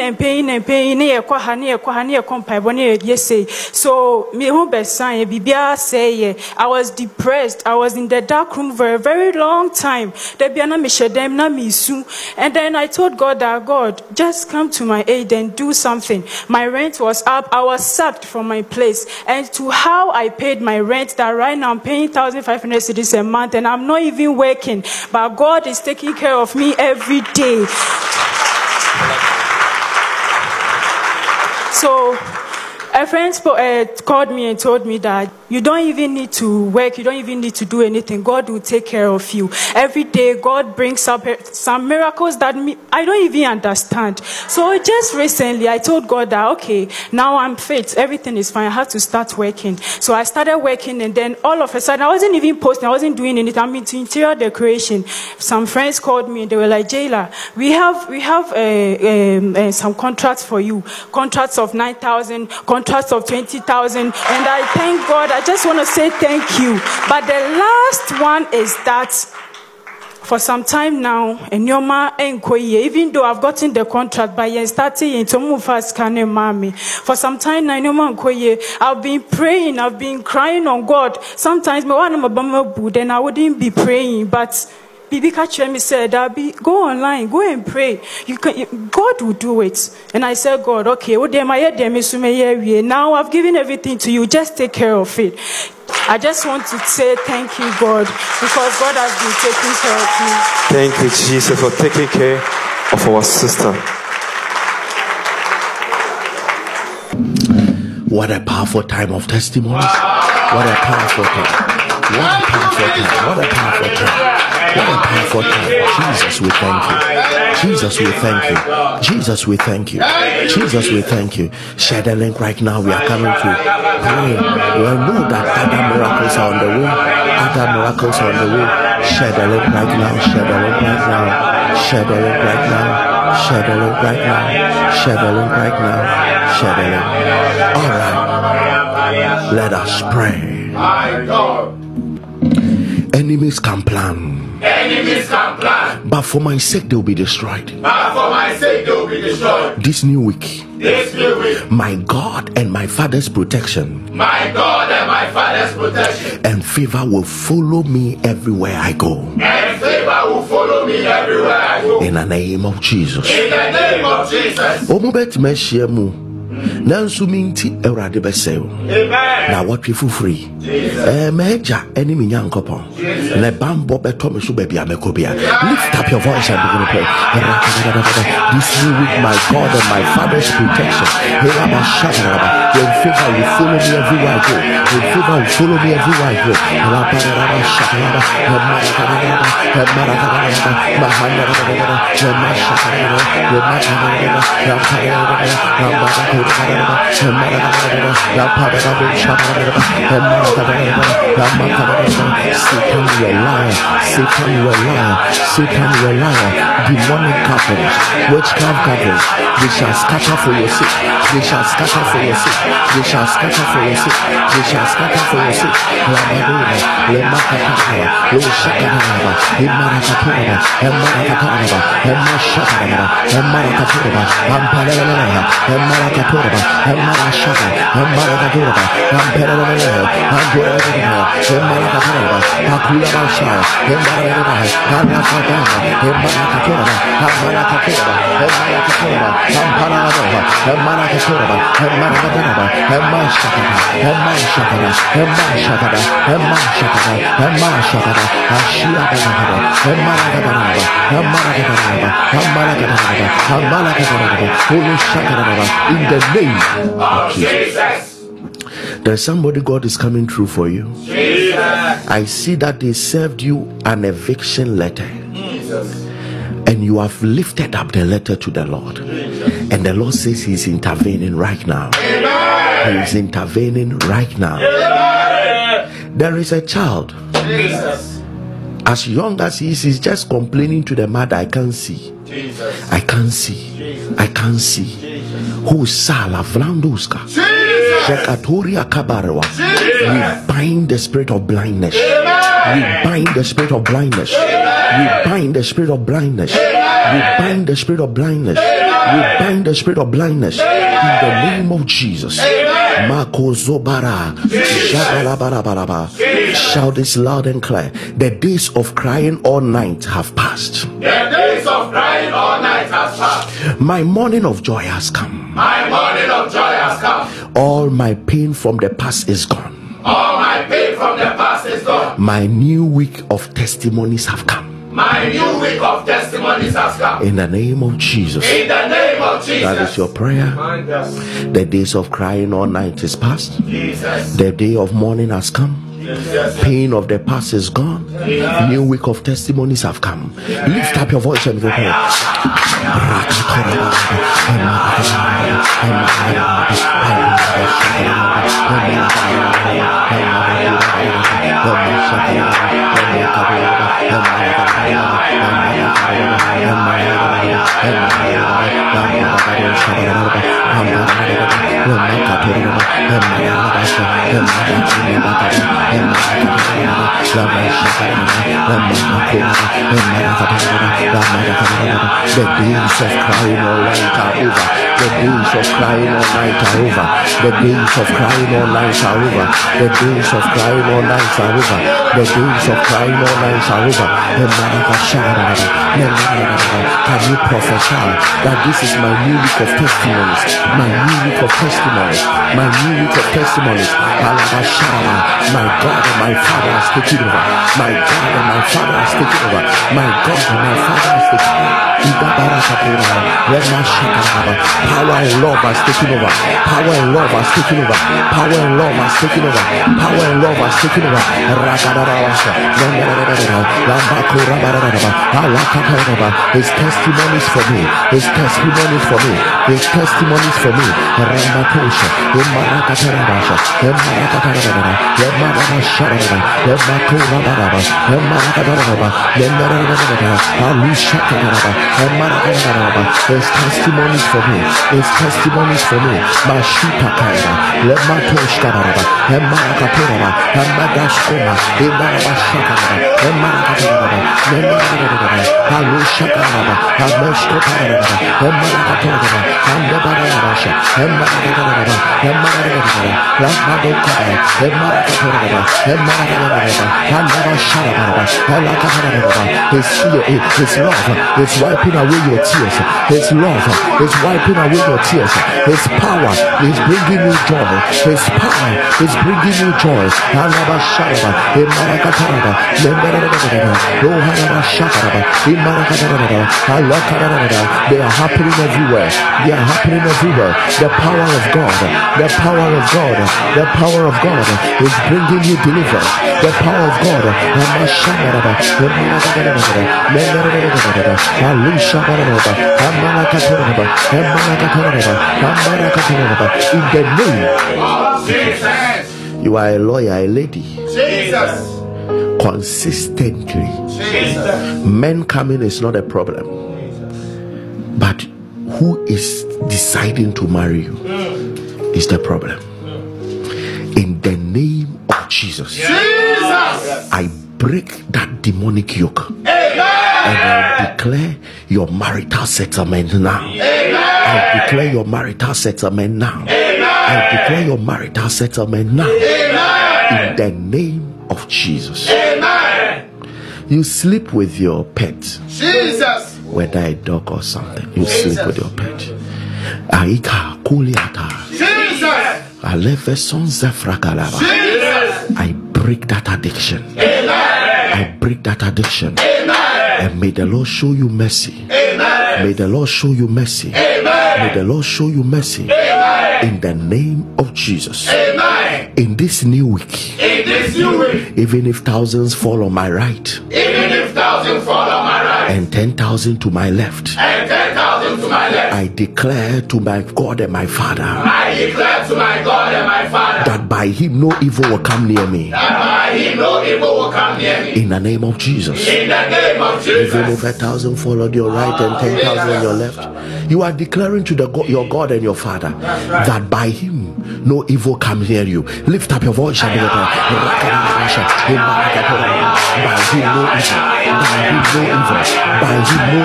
So me who best sign Bibia say I was depressed. I was in the dark room for a very long time. And then I told God that, God, just come to my aid and do something. My rent was up. I was sacked from my place. And to how I paid my rent, that right now I'm paying 1,500 cedis a month, and I'm not even working. But God is taking care of me every day. So A friend called me and told me that you don't even need to work, you don't even need to do anything. God will take care of you. Every day, God brings up some miracles that I don't even understand. So just recently, I told God that, okay, now I'm fit. Everything is fine. I have to start working. So I started working, and then all of a sudden, I wasn't even posting. I wasn't doing anything. I'm into interior decoration. Some friends called me, and they were like, Jayla, we have some contracts for you. Contracts of 9,000, contracts of 20,000, and I thank God. I just want to say thank you. But the last one is that for some time now, even though I've gotten the contract, but for some time now, I've been praying, I've been crying on God. Sometimes then I wouldn't be praying, but Bibi Kachemi said, go online, go and pray. You can, God will do it. And I said, God, okay, now I've given everything to you. Just take care of it. I just want to say thank you, God, because God has been taking care of me. Thank you, Jesus, for taking care of our sister. What a powerful time of testimony. Wow. What a powerful time. What a powerful time. What a powerful time. What a powerful time. Jesus, we thank you. Jesus, we thank you. Jesus, we thank you. Jesus, we thank you. Share the link right now. We are coming to pray. We know that other miracles are on the way. Other miracles are on the way. Share the link right now. Share the link right now. Share the link right now. Share the link right now. Share the link right now. Share the link. All right. Let us pray. My God. Enemies can plan. Enemies can plan. But for my sake they will be destroyed. But for my sake they will be destroyed. This new week. My God and my Father's protection. My God and my Father's protection. And favor will follow me everywhere I go. And favor will follow me everywhere I go. In the name of Jesus. In the name of Jesus. Now what people free? Lift up your voice and begin to pray. This new week, my God and my Father's protection. Your favor will follow me everywhere I go. Your favor will follow me everywhere I go. Satan, you are a liar. Demonic couples, witchcraft couples, they shall scatter for your sake. They shall scatter for your sake. They shall scatter for your sake. They shall scatter for your sake. In the name of Jesus, there's somebody God is coming through for you. Jesus. I see that they served you an eviction letter. Jesus. And you have lifted up the letter to the Lord. Jesus. And the Lord says He's intervening right now. Amen. He's intervening right now. Amen. There is a child. Jesus. As young as he is, he's just complaining to the mother, I can't see. Jesus. I can't see. Jesus. I can't see. Who sala vlanduska? Shekatoria kabarwa. We bind the spirit of blindness. We bind the spirit of blindness. We bind the spirit of blindness. We bind the spirit of blindness. We bind the spirit of blindness. In the name of Jesus. Shout this loud and clear. The days of crying all night have passed. The days of crying all night have passed. My morning of joy has come. My morning of joy has come. All my pain from the past is gone. All my pain from the past is gone. My new week of testimonies have come. My new week of testimonies has come. In the name of Jesus. In the name name of Jesus. That is your prayer. The days of crying all night is past. Jesus. The day of mourning has come. Jesus. Pain of the past is gone. Jesus. New week of testimonies have come. Yeah. Lift up your voice and go The days of crying all night are over. The days of crying all night are over. The days of crying all night are over. The days of crying all night are over. The days of crying all night are over. Can you prophesy that this is my new week of testimonies? My new week of testimonies. My new week of testimonies. My God and my Father has taken over. My God and my Father has taken over. My God and my Father has taken over. Power and love has taken over. Power and love has taken over. Power and love has taken over. Power and love has taken over. His testimonies for me. His testimonies for me. His testimonies for me. His testimonies for me. His testimonies for me. Mashita Kaira. Let my push Karaba. And Maracapura. And Madashkoma. And Marabashakara. And Maracapura. And Maracapura. And Rushakaraba. And Moshkopara. And Maracapura. And the Barabasha. And Maracapura. And Maracapura. And Madokara. And Maracapura. And Maracapura. And Marasharaba. And Lakaharaba. His love is wiping away your tears. His love is wiping away your tears. His power is bringing you joy. His power is bringing you joy. They are happening everywhere. They are happening everywhere. The power of God, the power of God, the power of God is bringing you deliverance. The power of God. You are a lawyer, a lady. Jesus. Consistently. Jesus. Men coming is not a problem. But who is deciding to marry you is the problem. In the name of Jesus. Jesus. I break that demonic yoke. Amen. And I declare your marital settlement now. Amen. I declare your marital settlement now. Amen. I declare your marital settlement now. Amen. In the name of Jesus. Amen. You sleep with your pet. Jesus. Whether a dog or something. You Jesus. Sleep with your pet. Aika kuliata. Jesus. Aleve son zefrakalava. Jesus. I break that addiction. Amen. I break that addiction. Amen. And may the Lord show you mercy. Amen. May the Lord show you mercy. Amen. May the Lord show you mercy. Amen. In the name of Jesus. Amen. In this new week. In this new week. Even if thousands fall on my right. Even if thousands fall on my right. And 10,000 to my left. And 10,000 to my left. I declare to my God and my Father. I declare to my God and my Father. That by him no evil will come near me. No evil will come near me. In the name of Jesus. In the name of Jesus. Even if 1,000 fall on your right and 10,000 on your left, you are declaring to your God and your Father that by him no evil comes near you. Lift up your voice and by him no evil. By him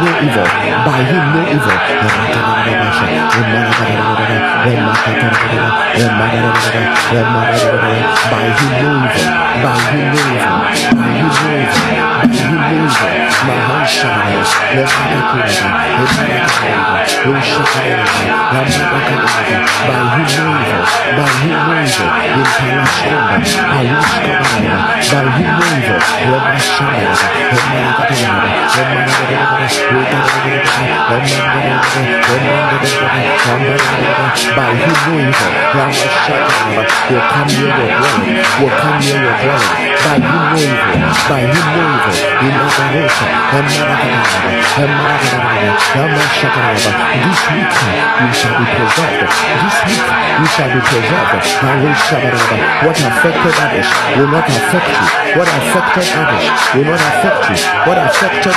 no evil. By him no evil. By him no evil. By him no evil. What affected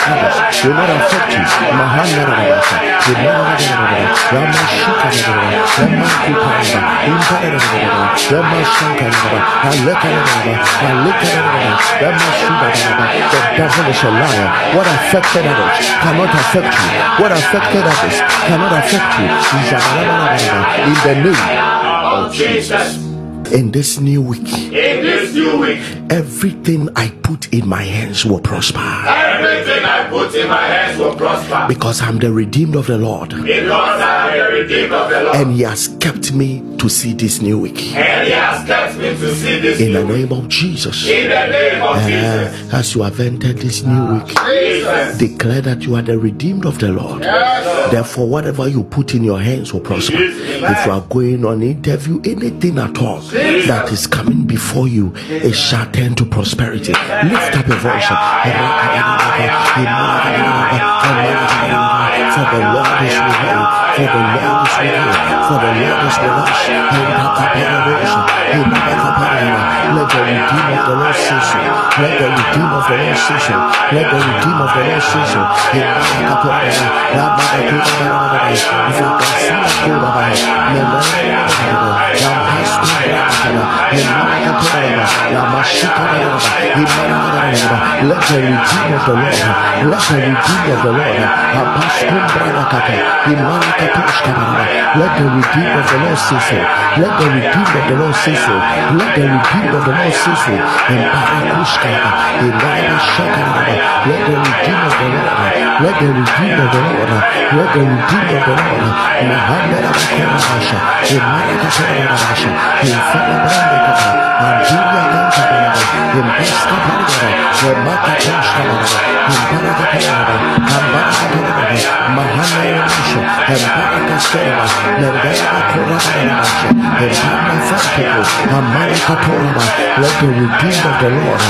others will not affect you. What affected others will not affect you. What affected others will not affect you. The devil is a liar. What affected others cannot affect you. What affected others cannot affect you. In the name of Jesus. In this new week, everything I put in my hands will prosper. Everything I put in my hands will prosper. Because I'm the redeemed of the Lord. Because I am the redeemed of the Lord. And He has kept me to see this new week. And He has kept me to see this new week. In the name of Jesus. In the name of Jesus. As you have entered this new week, Jesus, declare that you are the redeemed of the Lord. Yes. Therefore, whatever you put in your hands will prosper. Yes. If you are going on interview, anything at all that is coming before you, it shall turn to prosperity. Lift up your voice. For the Lord is with you. For the Lord is with you. For the Lord is with us. Let the redeem of the Lord cease. Let the redeem of the Lord cease. Let the redeem of the Lord cease. Let the redeem of the Lord. Let the redeem of the Lord. Let the redeemed of the Lord say so. Let the redeemed of the Lord say so. Let the redeemed of the Lord say so. Let the redeemed of the Lord. Let the redeemed of the Lord. Let the redeemed of the Lord. Let the redeemed of the Lord, let the redeemed of the Lord, let the redeemed of the Lord, let the redeemed of the Lord, say so, Zabanatushkaba, Imarakotoraba, Amarakatoraba, Amarsakata, Emparakatarabasha, Emparabashuraka, let the redeemed of the Lord,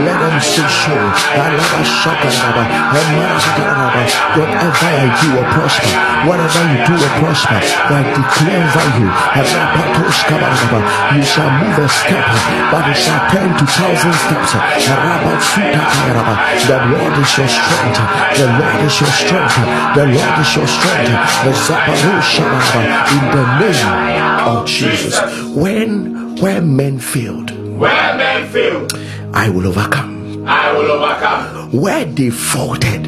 let them say so, Alabashakaraba, Amarakaraba, whatever I do will prosper, whatever you do will prosper, I declare value. You shall move a step, but it shall turn to 1,000 steps. The Lord is your strength. The Lord is your strength. The Lord is your strength. In the name of Jesus. Where men failed, I will overcome. Where they faltered,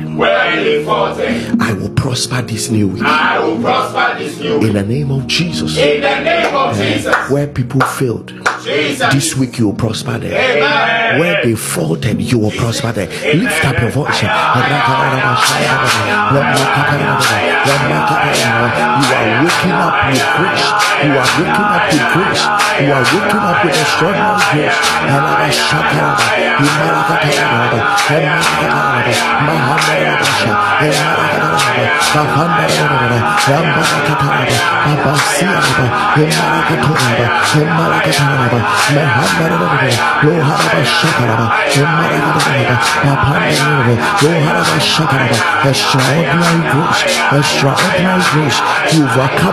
I will prosper this new week. In the name of Jesus. Jesus. Where people failed, Jesus, this week you will prosper there. Amen. Where they faltered, you will prosper there. Amen. Lift up your voice. You are waking up with grace. You are waking up with grace. You are waking up with extraordinary grace. Extraordinary grace. You overcome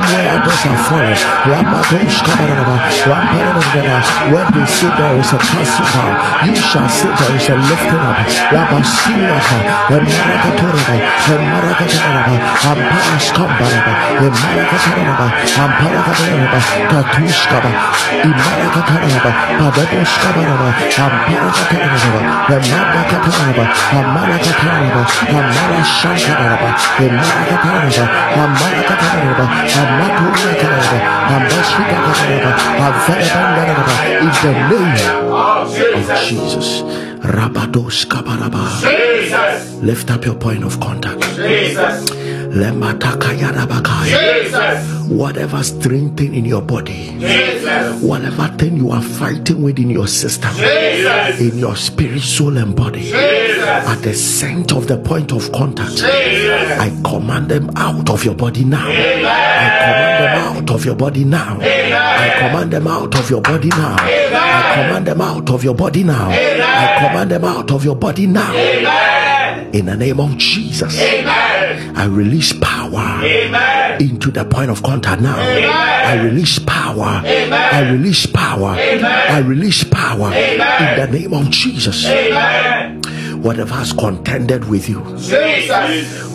where others are falling. When they say there is a casting down, you shall say there is a lifting up. Jesus. Rabados kabaraba. Jesus. Lift up your point of contact. Jesus. Jesus. Whatever strength in your body, Jesus. Whatever thing you are fighting with in your system, Jesus. In your spirit, soul, and body, Jesus. At the center of the point of contact, Jesus. I command them out of your body now. Amen. I command them out of your body now. Amen. I command them out of your body now. Amen. I command them out of your body now. Amen. I command them out of your body now. Amen. In the name of Jesus. Amen. I release power. Amen. Into the point of contact now. Amen. I release power. Amen. I release power. Amen. I release power. Amen. In the name of Jesus. Amen. Whatever has contended with you, Jesus.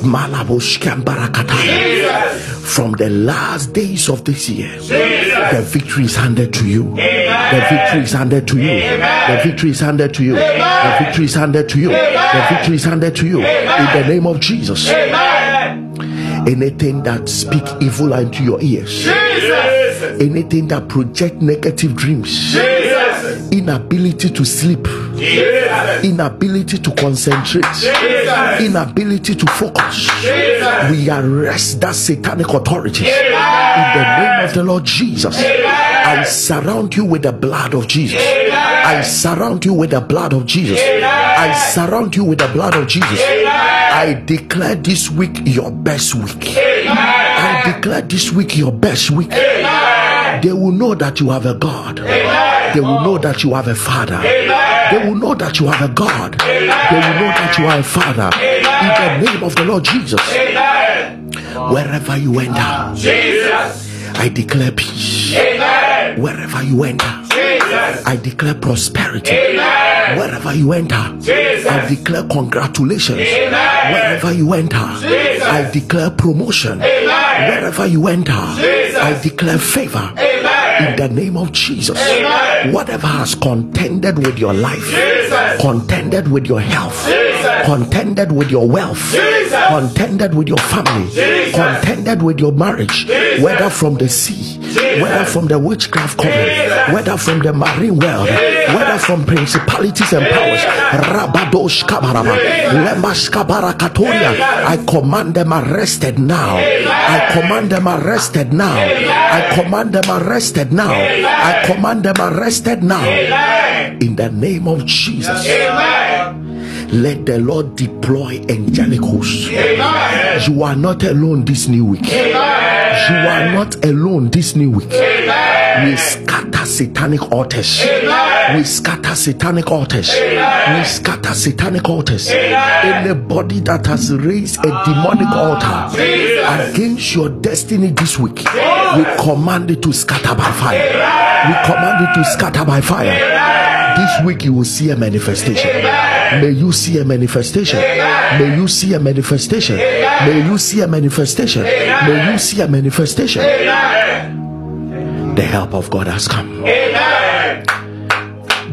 From the last days of this year, Jesus. The victory is handed to you. Amen. The victory is handed to you. Amen. The victory is handed to you. Amen. The victory is handed to you. Amen. The victory is handed to you. Amen. In the name of Jesus. Amen. Anything that speak evil unto your ears, Jesus. Anything that project negative dreams, Jesus. Inability to sleep, Jesus. Inability to concentrate, Jesus. Inability to focus, Jesus. We arrest that satanic authority, Jesus. In the name of the Lord Jesus. Jesus. I surround you with the blood of Jesus. Jesus. I surround you with the blood of Jesus. Jesus. I surround you with the blood of Jesus. Jesus. I declare this week your best week. Jesus. I declare this week your best week. Jesus. They will know that you have a God. Jesus. They will know that you have a Father. Jesus. They will know that you are a God. Amen. They will know that you are a Father. Amen. In the name of the Lord Jesus. Amen. Wherever you enter, Jesus. I declare peace. Amen. Wherever you enter, Jesus. I declare prosperity. Amen. Wherever you enter, Jesus. I declare congratulations. Amen. Wherever you enter, Jesus. I declare promotion. Amen. Wherever you enter, Jesus. I declare favor. Amen. In the name of Jesus. Amen. Whatever has contended with your life, Jesus. Contended with your health, Jesus. Contended with your wealth, Jesus. Contended with your family, Jesus. Contended with your marriage, Jesus. Whether from the sea, Jesus. Whether from the witchcraft covenant, Jesus. Whether from the marine world, Jesus. Whether from principalities and powers, Rabadosh Kabaraba, Lemash Kabarakatoria, I command them arrested now. I command them arrested now. I command them arrested now. Amen. I command them arrested now. Amen. In the name of Jesus. Amen. Let the Lord deploy angelic hosts. Amen. You are not alone this new week. Amen. You are not alone this new week. Amen. We scatter satanic altars. Amen. We scatter satanic altars. Amen. We scatter satanic altars. Amen. Anybody that has raised a demonic altar, Jesus. Against your destiny this week, we command it to scatter by fire. We command it to scatter by fire. This week you will see a manifestation. May you see a manifestation. May you see a manifestation. May you see a manifestation. May you see a manifestation. The help of God has come.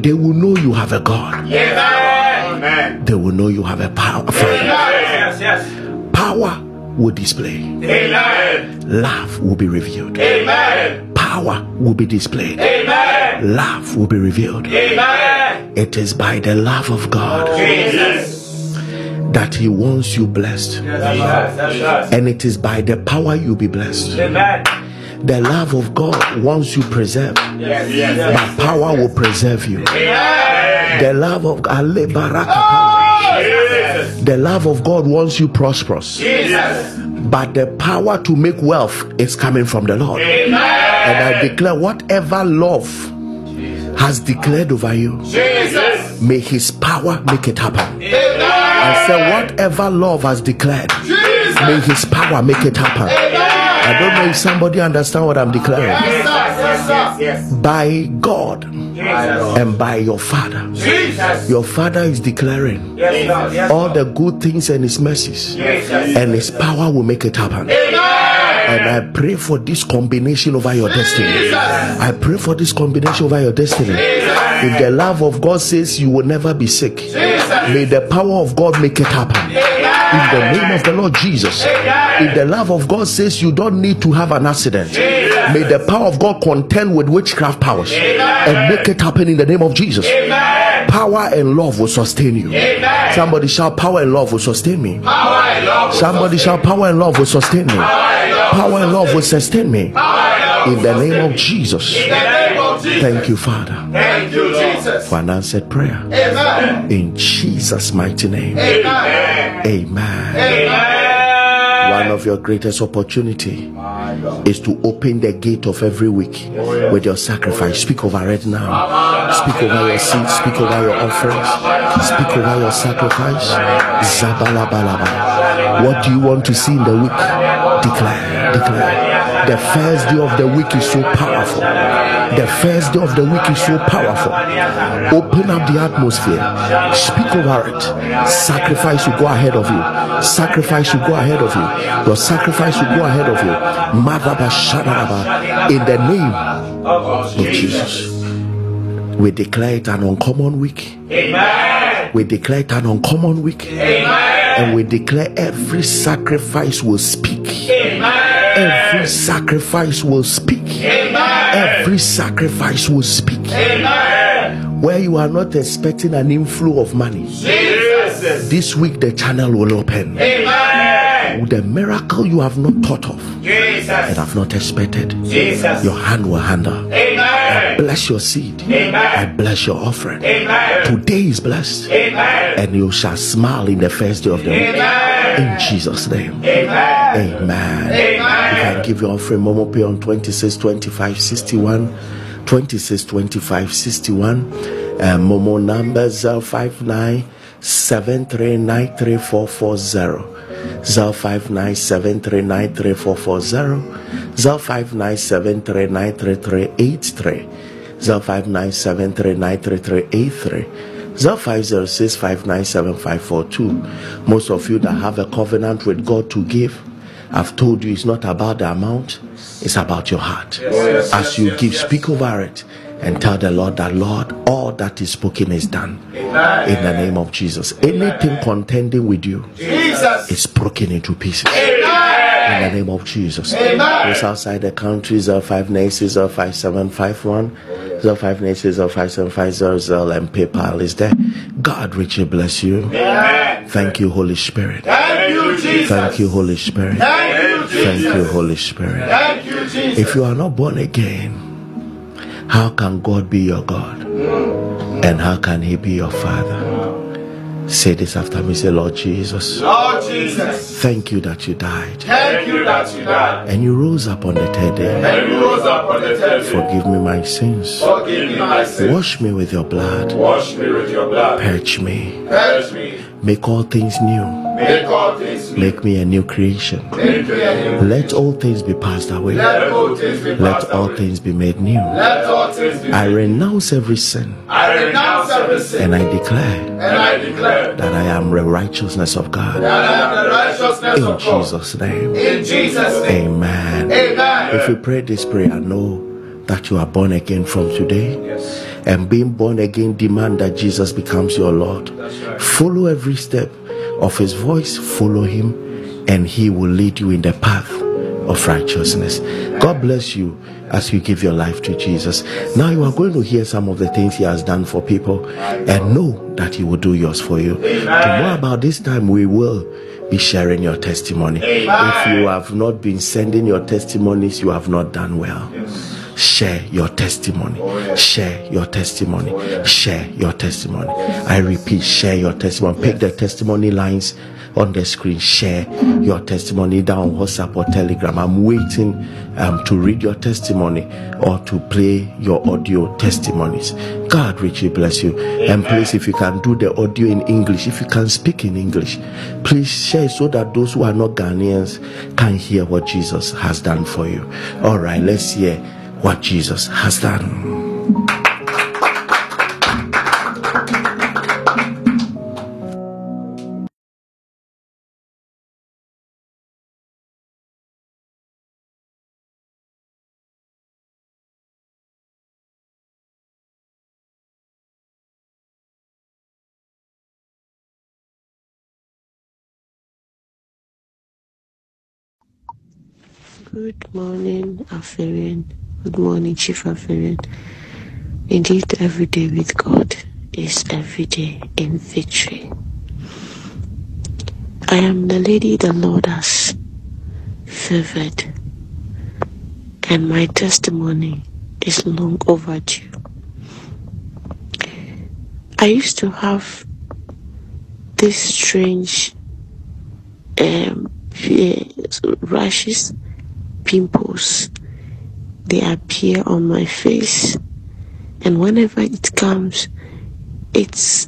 They will know you have a God. They will know you have a power. Power will display. Amen. Love will be revealed. Amen. Power will be displayed. Amen. Love will be revealed. Amen. It is by the love of God, Jesus. That He wants you blessed. Yes, that's and it is by the power you'll be blessed. Amen. The love of God wants you preserved. Yes, yes, yes, but power will preserve you. Yes. The love of God. The love of God wants you prosperous. Jesus. But the power to make wealth is coming from the Lord. Amen. And I declare whatever love Jesus. Has declared over you, Jesus. May His power make it happen. Amen. I say whatever love has declared, Jesus. May His power make it happen. Amen. I don't know if somebody understands what I'm declaring. Yes, sir. Yes, sir. By God. and by your Father. Your Father is declaring all the good things and His mercies, and His power will make it happen. And I pray for this combination over your destiny. I pray for this combination over your destiny. If the love of God says you will never be sick, may the power of God make it happen. In the name of the Lord Jesus. If the love of God says you don't need to have an accident, may the power of God contend with witchcraft powers and make it happen in the name of Jesus. Power and love will sustain you. Somebody shout, power and love will sustain me. Somebody shout, power and love will sustain me. Power and love will sustain me. In the name of Jesus. Thank you, Father. Thank you, Jesus. For an answered prayer. Amen. In Jesus' mighty name. Amen. Amen. Amen. One of your greatest opportunity is to open the gate of every week with your sacrifice. Speak over it now. Speak over your seeds. Speak over your offerings. Speak over your sacrifice. Zabalabalaba. What do you want to see in the week? Declare. Declare. The first day of the week is so powerful. The first day of the week is so powerful. Open up the atmosphere. Speak over it. Sacrifice will go ahead of you. Sacrifice will go ahead of you. Your sacrifice will go ahead of you. In the name of Jesus. We declare it an uncommon week. Amen. We declare it an uncommon week. Amen. And we declare every sacrifice will speak. Amen. Every sacrifice will speak. Amen. Every sacrifice will speak. Amen. Where you are not expecting an inflow of money, Jesus, this week the channel will open. Amen. The miracle you have not thought of, Jesus, and have not expected, Jesus, your hand will handle. Amen. I bless your seed. Amen. I bless your offering. Amen. Today is blessed. Amen. And you shall smile in the first day of the week. Amen. In Jesus' name. Amen. Amen. Amen. You can give your offering. Momo Pay on 262561, 262561. Momo number 05973934440, 05973934440, 05973933383, 05973933383. 0506597542. Most of you that have a covenant with God to give, I've told you it's not about the amount, it's about your heart. Yes. As you give, speak over it and tell the Lord that, Lord, all that is spoken is done. Amen. In the name of Jesus. Amen. Anything contending with you, Jesus, is broken into pieces. Amen. In the name of Jesus. Those outside the country, 0596 05751, 0596 05750, and PayPal is there. God richly bless you. Amen. Thank you, Holy Spirit. Thank you, Jesus. Thank you, Holy Spirit. Thank you, Jesus. Thank you, Holy Spirit. Thank you, Jesus. If you are not born again, how can God be your God? And how can He be your Father? Say this after me. Say, Lord Jesus. Lord Jesus. Thank you that you died. Thank you that you died. And you rose up on the third day. And you rose up on the third day. Forgive me my sins. Forgive me my sins. Wash me with your blood. Wash me with your blood. Purge me. Purge me. Make all things new. Make all things new. Make me a new creation. Let all things be passed away. Let all things be, let all things be made new. Let all things be I renounce every sin. I renounce every sin. And I declare. And I declare that I am the righteousness of God. That I am the righteousness of God. In Jesus' name. In Jesus' name. Amen. Amen. If you pray this prayer, know that you are born again from today. Yes. And being born again demand that Jesus becomes your Lord. That's right. Follow every step of His voice. Follow Him and He will lead you in the path of righteousness. God bless you as you give your life to Jesus. Now you are going to hear some of the things He has done for people, and know that He will do yours for you. To more about this time, we will be sharing your testimony. If you have not been sending your testimonies, you have not done well. Yes. Share your testimony. Oh, yeah. Share your testimony. Oh, yeah. Share your testimony. Yes. I repeat, share your testimony. Yes. Pick the testimony lines on the screen. Share your testimony down WhatsApp or Telegram. I'm waiting to read your testimony or to play your audio testimonies. God richly bless you. Amen. And please, if you can do the audio in English, if you can speak in English, please share so that those who are not Ghanaians can hear what Jesus has done for you. All right, let's hear what Jesus has done. Good morning, Alfred. Good morning, Chief Alfred. Indeed, every day with God is every day in victory. I am the lady the Lord has favored, and my testimony is long overdue. I used to have this strange rashes, pimples. They appear on my face, and whenever it comes, it's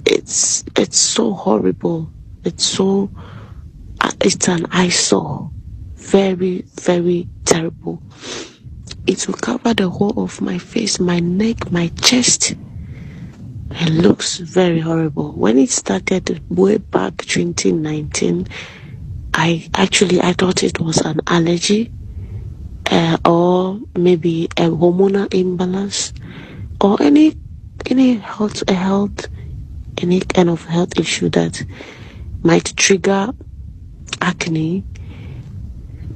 so horrible. It's an eyesore, very, very terrible. It will cover the whole of my face, my neck, my chest. It looks very horrible. When it started way back 2019, I thought it was an allergy, or maybe a hormonal imbalance, or any kind of health issue that might trigger acne.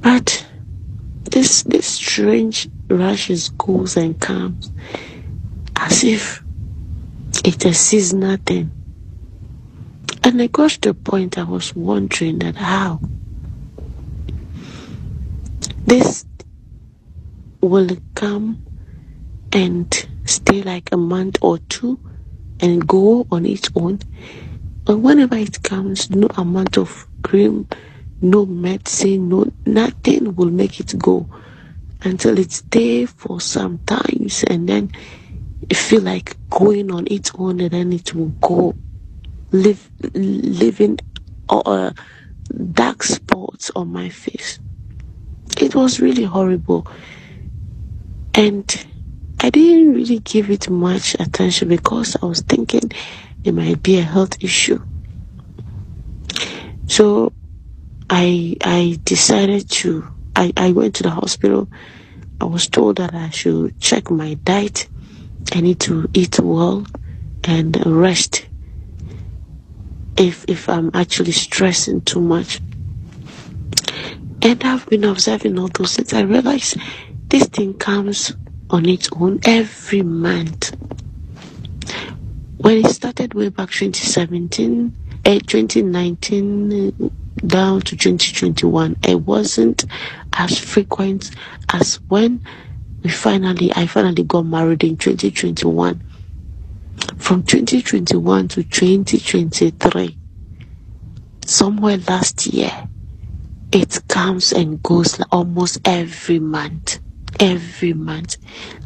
But this strange rashes goes and comes, as if it's a seasonal thing. And I got to the point I was wondering that how this will come and stay like a month or two and go on its own. But whenever it comes, no amount of cream, no medicine, no nothing will make it go, until it's there for some times, and then it feel like going on its own, and then it will go. Leaving dark spots on my face. It was really horrible, and I didn't really give it much attention because I was thinking it might be a health issue. So I went to the hospital. I was told that I should check my diet. I need to eat well and rest. If I'm actually stressing too much. And I've been observing all those things. I realized this thing comes on its own every month. When it started way back 2019 down to 2021, it wasn't as frequent as when I finally got married in 2021. From 2021 to 2023, somewhere last year, it comes and goes almost every month,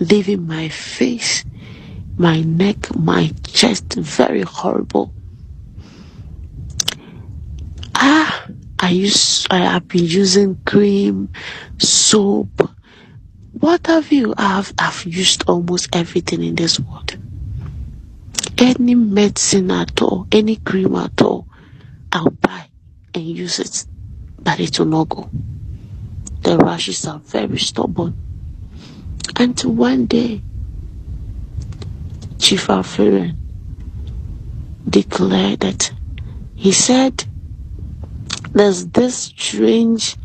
leaving my face, my neck, my chest very horrible. I have been using cream, soap, what have you. I've used almost everything in this world. Any medicine at all, any cream at all, I'll buy and use it, but it will not go. The rashes are very stubborn. Until one day, Chief Alfred declared that, he said, there's this strange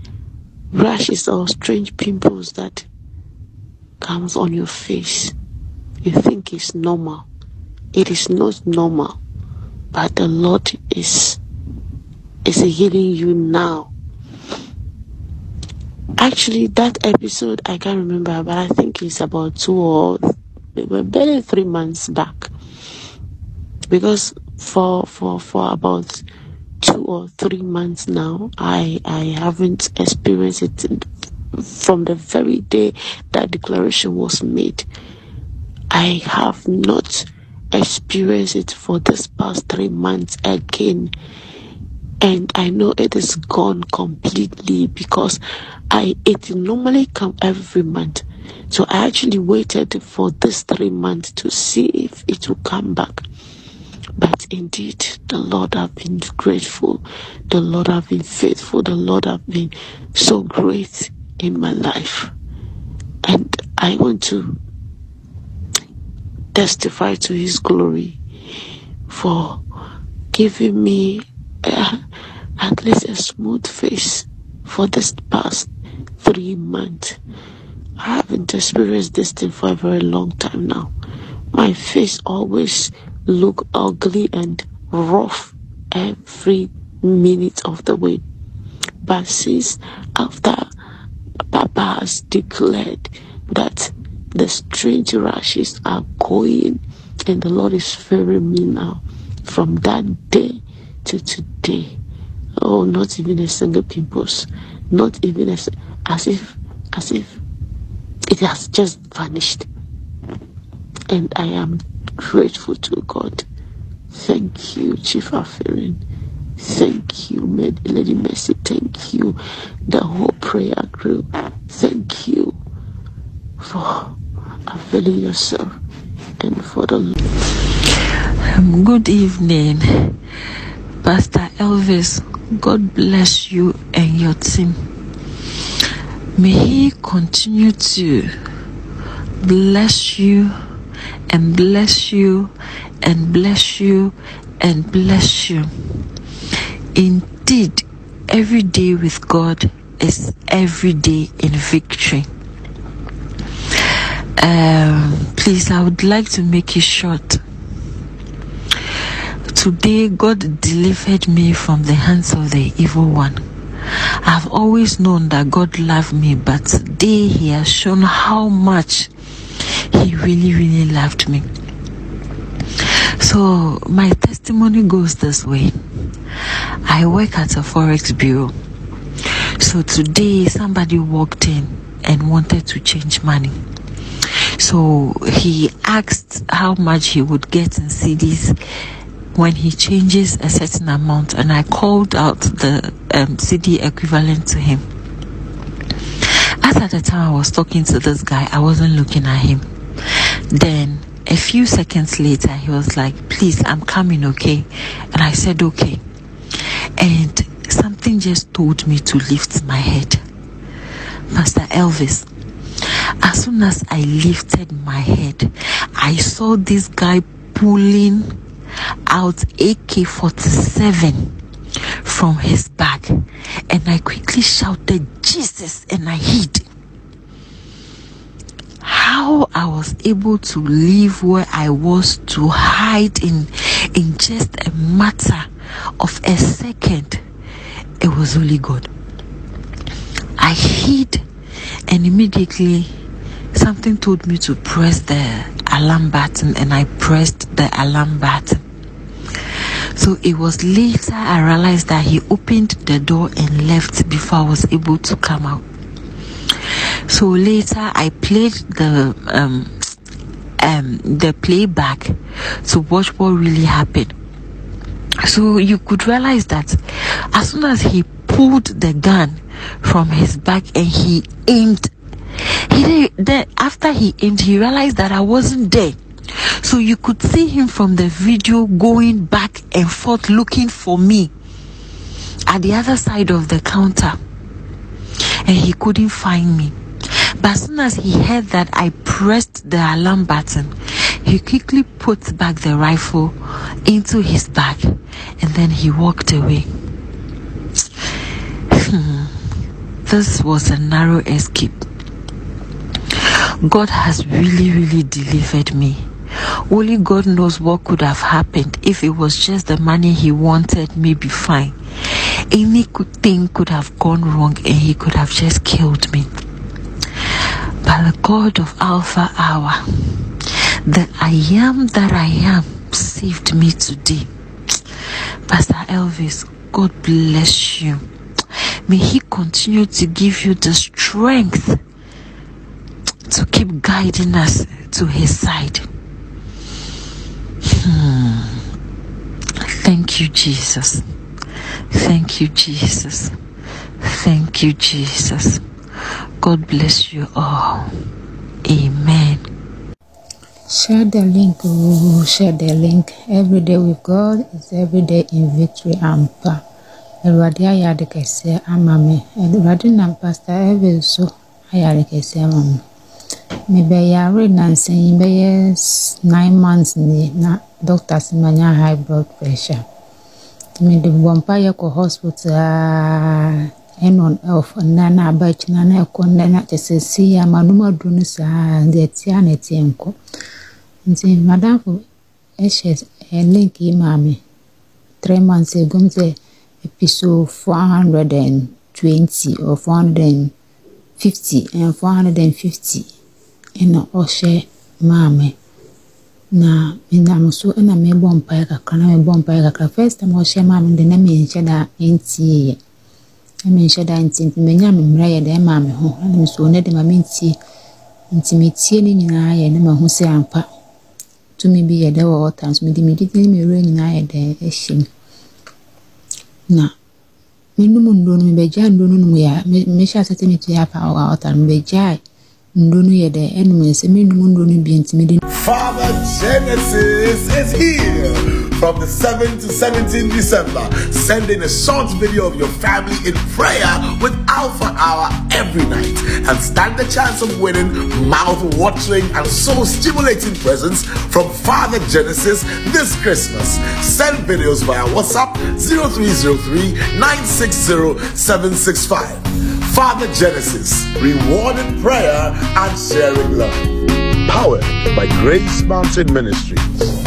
rashes or strange pimples that comes on your face. You think it's normal. It is not normal, but the Lord is healing you now. Actually, that episode, I can't remember, but I think it's about 3 months back. Because for about 2 or 3 months now, I haven't experienced it from the very day that declaration was made. I have not experience it for this past 3 months again, and I know it is gone completely, because it normally come every month. So I actually waited for this 3 months to see if it will come back. But indeed, the Lord have been grateful, the Lord have been faithful, the Lord have been so great in my life, and I want to testify to his glory for giving me at least a smooth face for this past 3 months. I haven't experienced this thing for a very long time now. My face always look ugly and rough every minute of the way. But since after Papa has declared that the strange rashes are going and the Lord is favoring me now, from that day to today, oh, not even a single pimples, not even as if it has just vanished. And I am grateful to God. Thank you, Chief Alfred. Thank you, Lady Mercy. Thank you, the whole prayer group. Thank you for availing yourself and for the Lord. Good evening, Pastor Elvis. God bless you and your team. May He continue to bless you and bless you and bless you and bless you. Indeed, every day with God is every day in victory. Please, I would like to make it short. Today, God delivered me from the hands of the evil one. I've always known that God loved me, but today He has shown how much He really, really loved me. So my testimony goes this way. I work at a forex bureau. So today somebody walked in and wanted to change money. So he asked how much he would get in cedis when he changes a certain amount, and I called out the cedi equivalent to him. As at the time I was talking to this guy, I wasn't looking at him. Then a few seconds later, he was like, please, I'm coming, okay? And I said, okay. And something just told me to lift my head. Pastor Elvis, as soon as I lifted my head, I saw this guy pulling out AK-47 from his bag. And I quickly shouted, Jesus, and I hid. How I was able to leave where I was to hide in just a matter of a second, it was only God. I hid, and immediately something told me to press the alarm button, and I pressed the alarm button. So it was later I realized that he opened the door and left before I was able to come out. So later I played the playback to watch what really happened. So you could realize that as soon as he pulled the gun from his back and he aimed, after he aimed, he realized that I wasn't there. So you could see him from the video going back and forth looking for me at the other side of the counter. And he couldn't find me. But as soon as he heard that I pressed the alarm button, he quickly put back the rifle into his bag and then he walked away. This was a narrow escape. God has really, really delivered me. Only God knows what could have happened. If it was just the money he wanted, maybe fine. Any good thing could have gone wrong and he could have just killed me. But the God of Alpha Hour, the I am that I am, saved me today. Pastor Elvis, God bless you. May He continue to give you the strength to keep guiding us to His side. Thank you, Jesus. Thank you, Jesus. Thank you, Jesus. God bless you all. Amen. Share the link. Oh, share the link. Every day with God is every day in victory and power. Eluadia yadekese amame. Eluadina Pastor Eveso ayadekese amame. Mebe yare nanse imbe 9 months ni na doctor simanya high blood pressure. Me the vampire hospital Enon elf and Nana Bach Nana Condena to Cecia Manuma Dunus and the Tiana Tienko. And say, Madame Eshes and Linky Mammy. 3 months ago, episode 420 or 450 and 450. And Oshe Mammy. Na I'm so and I may bomb pike crana bomb pike first time was shaman the name in cheddar ain't tea. I mean cheddar and tintimenyam raya de mammy ho and so net my minty intimidating in eye and my who say ampa. To me be a devil all times me immediately me rain in eye de shim. Na Minum don't be jan don't we are measure certainty up our time be jai. Father Genesis is here from the 7th to 17th December, sending a short video of your family in prayer with Alpha Hour every night and stand the chance of winning mouth-watering and soul-stimulating presents from Father Genesis this Christmas. Send videos via WhatsApp 0303-960-765. Father Genesis, rewarded prayer and sharing love. Powered by Grace Mountain Ministries.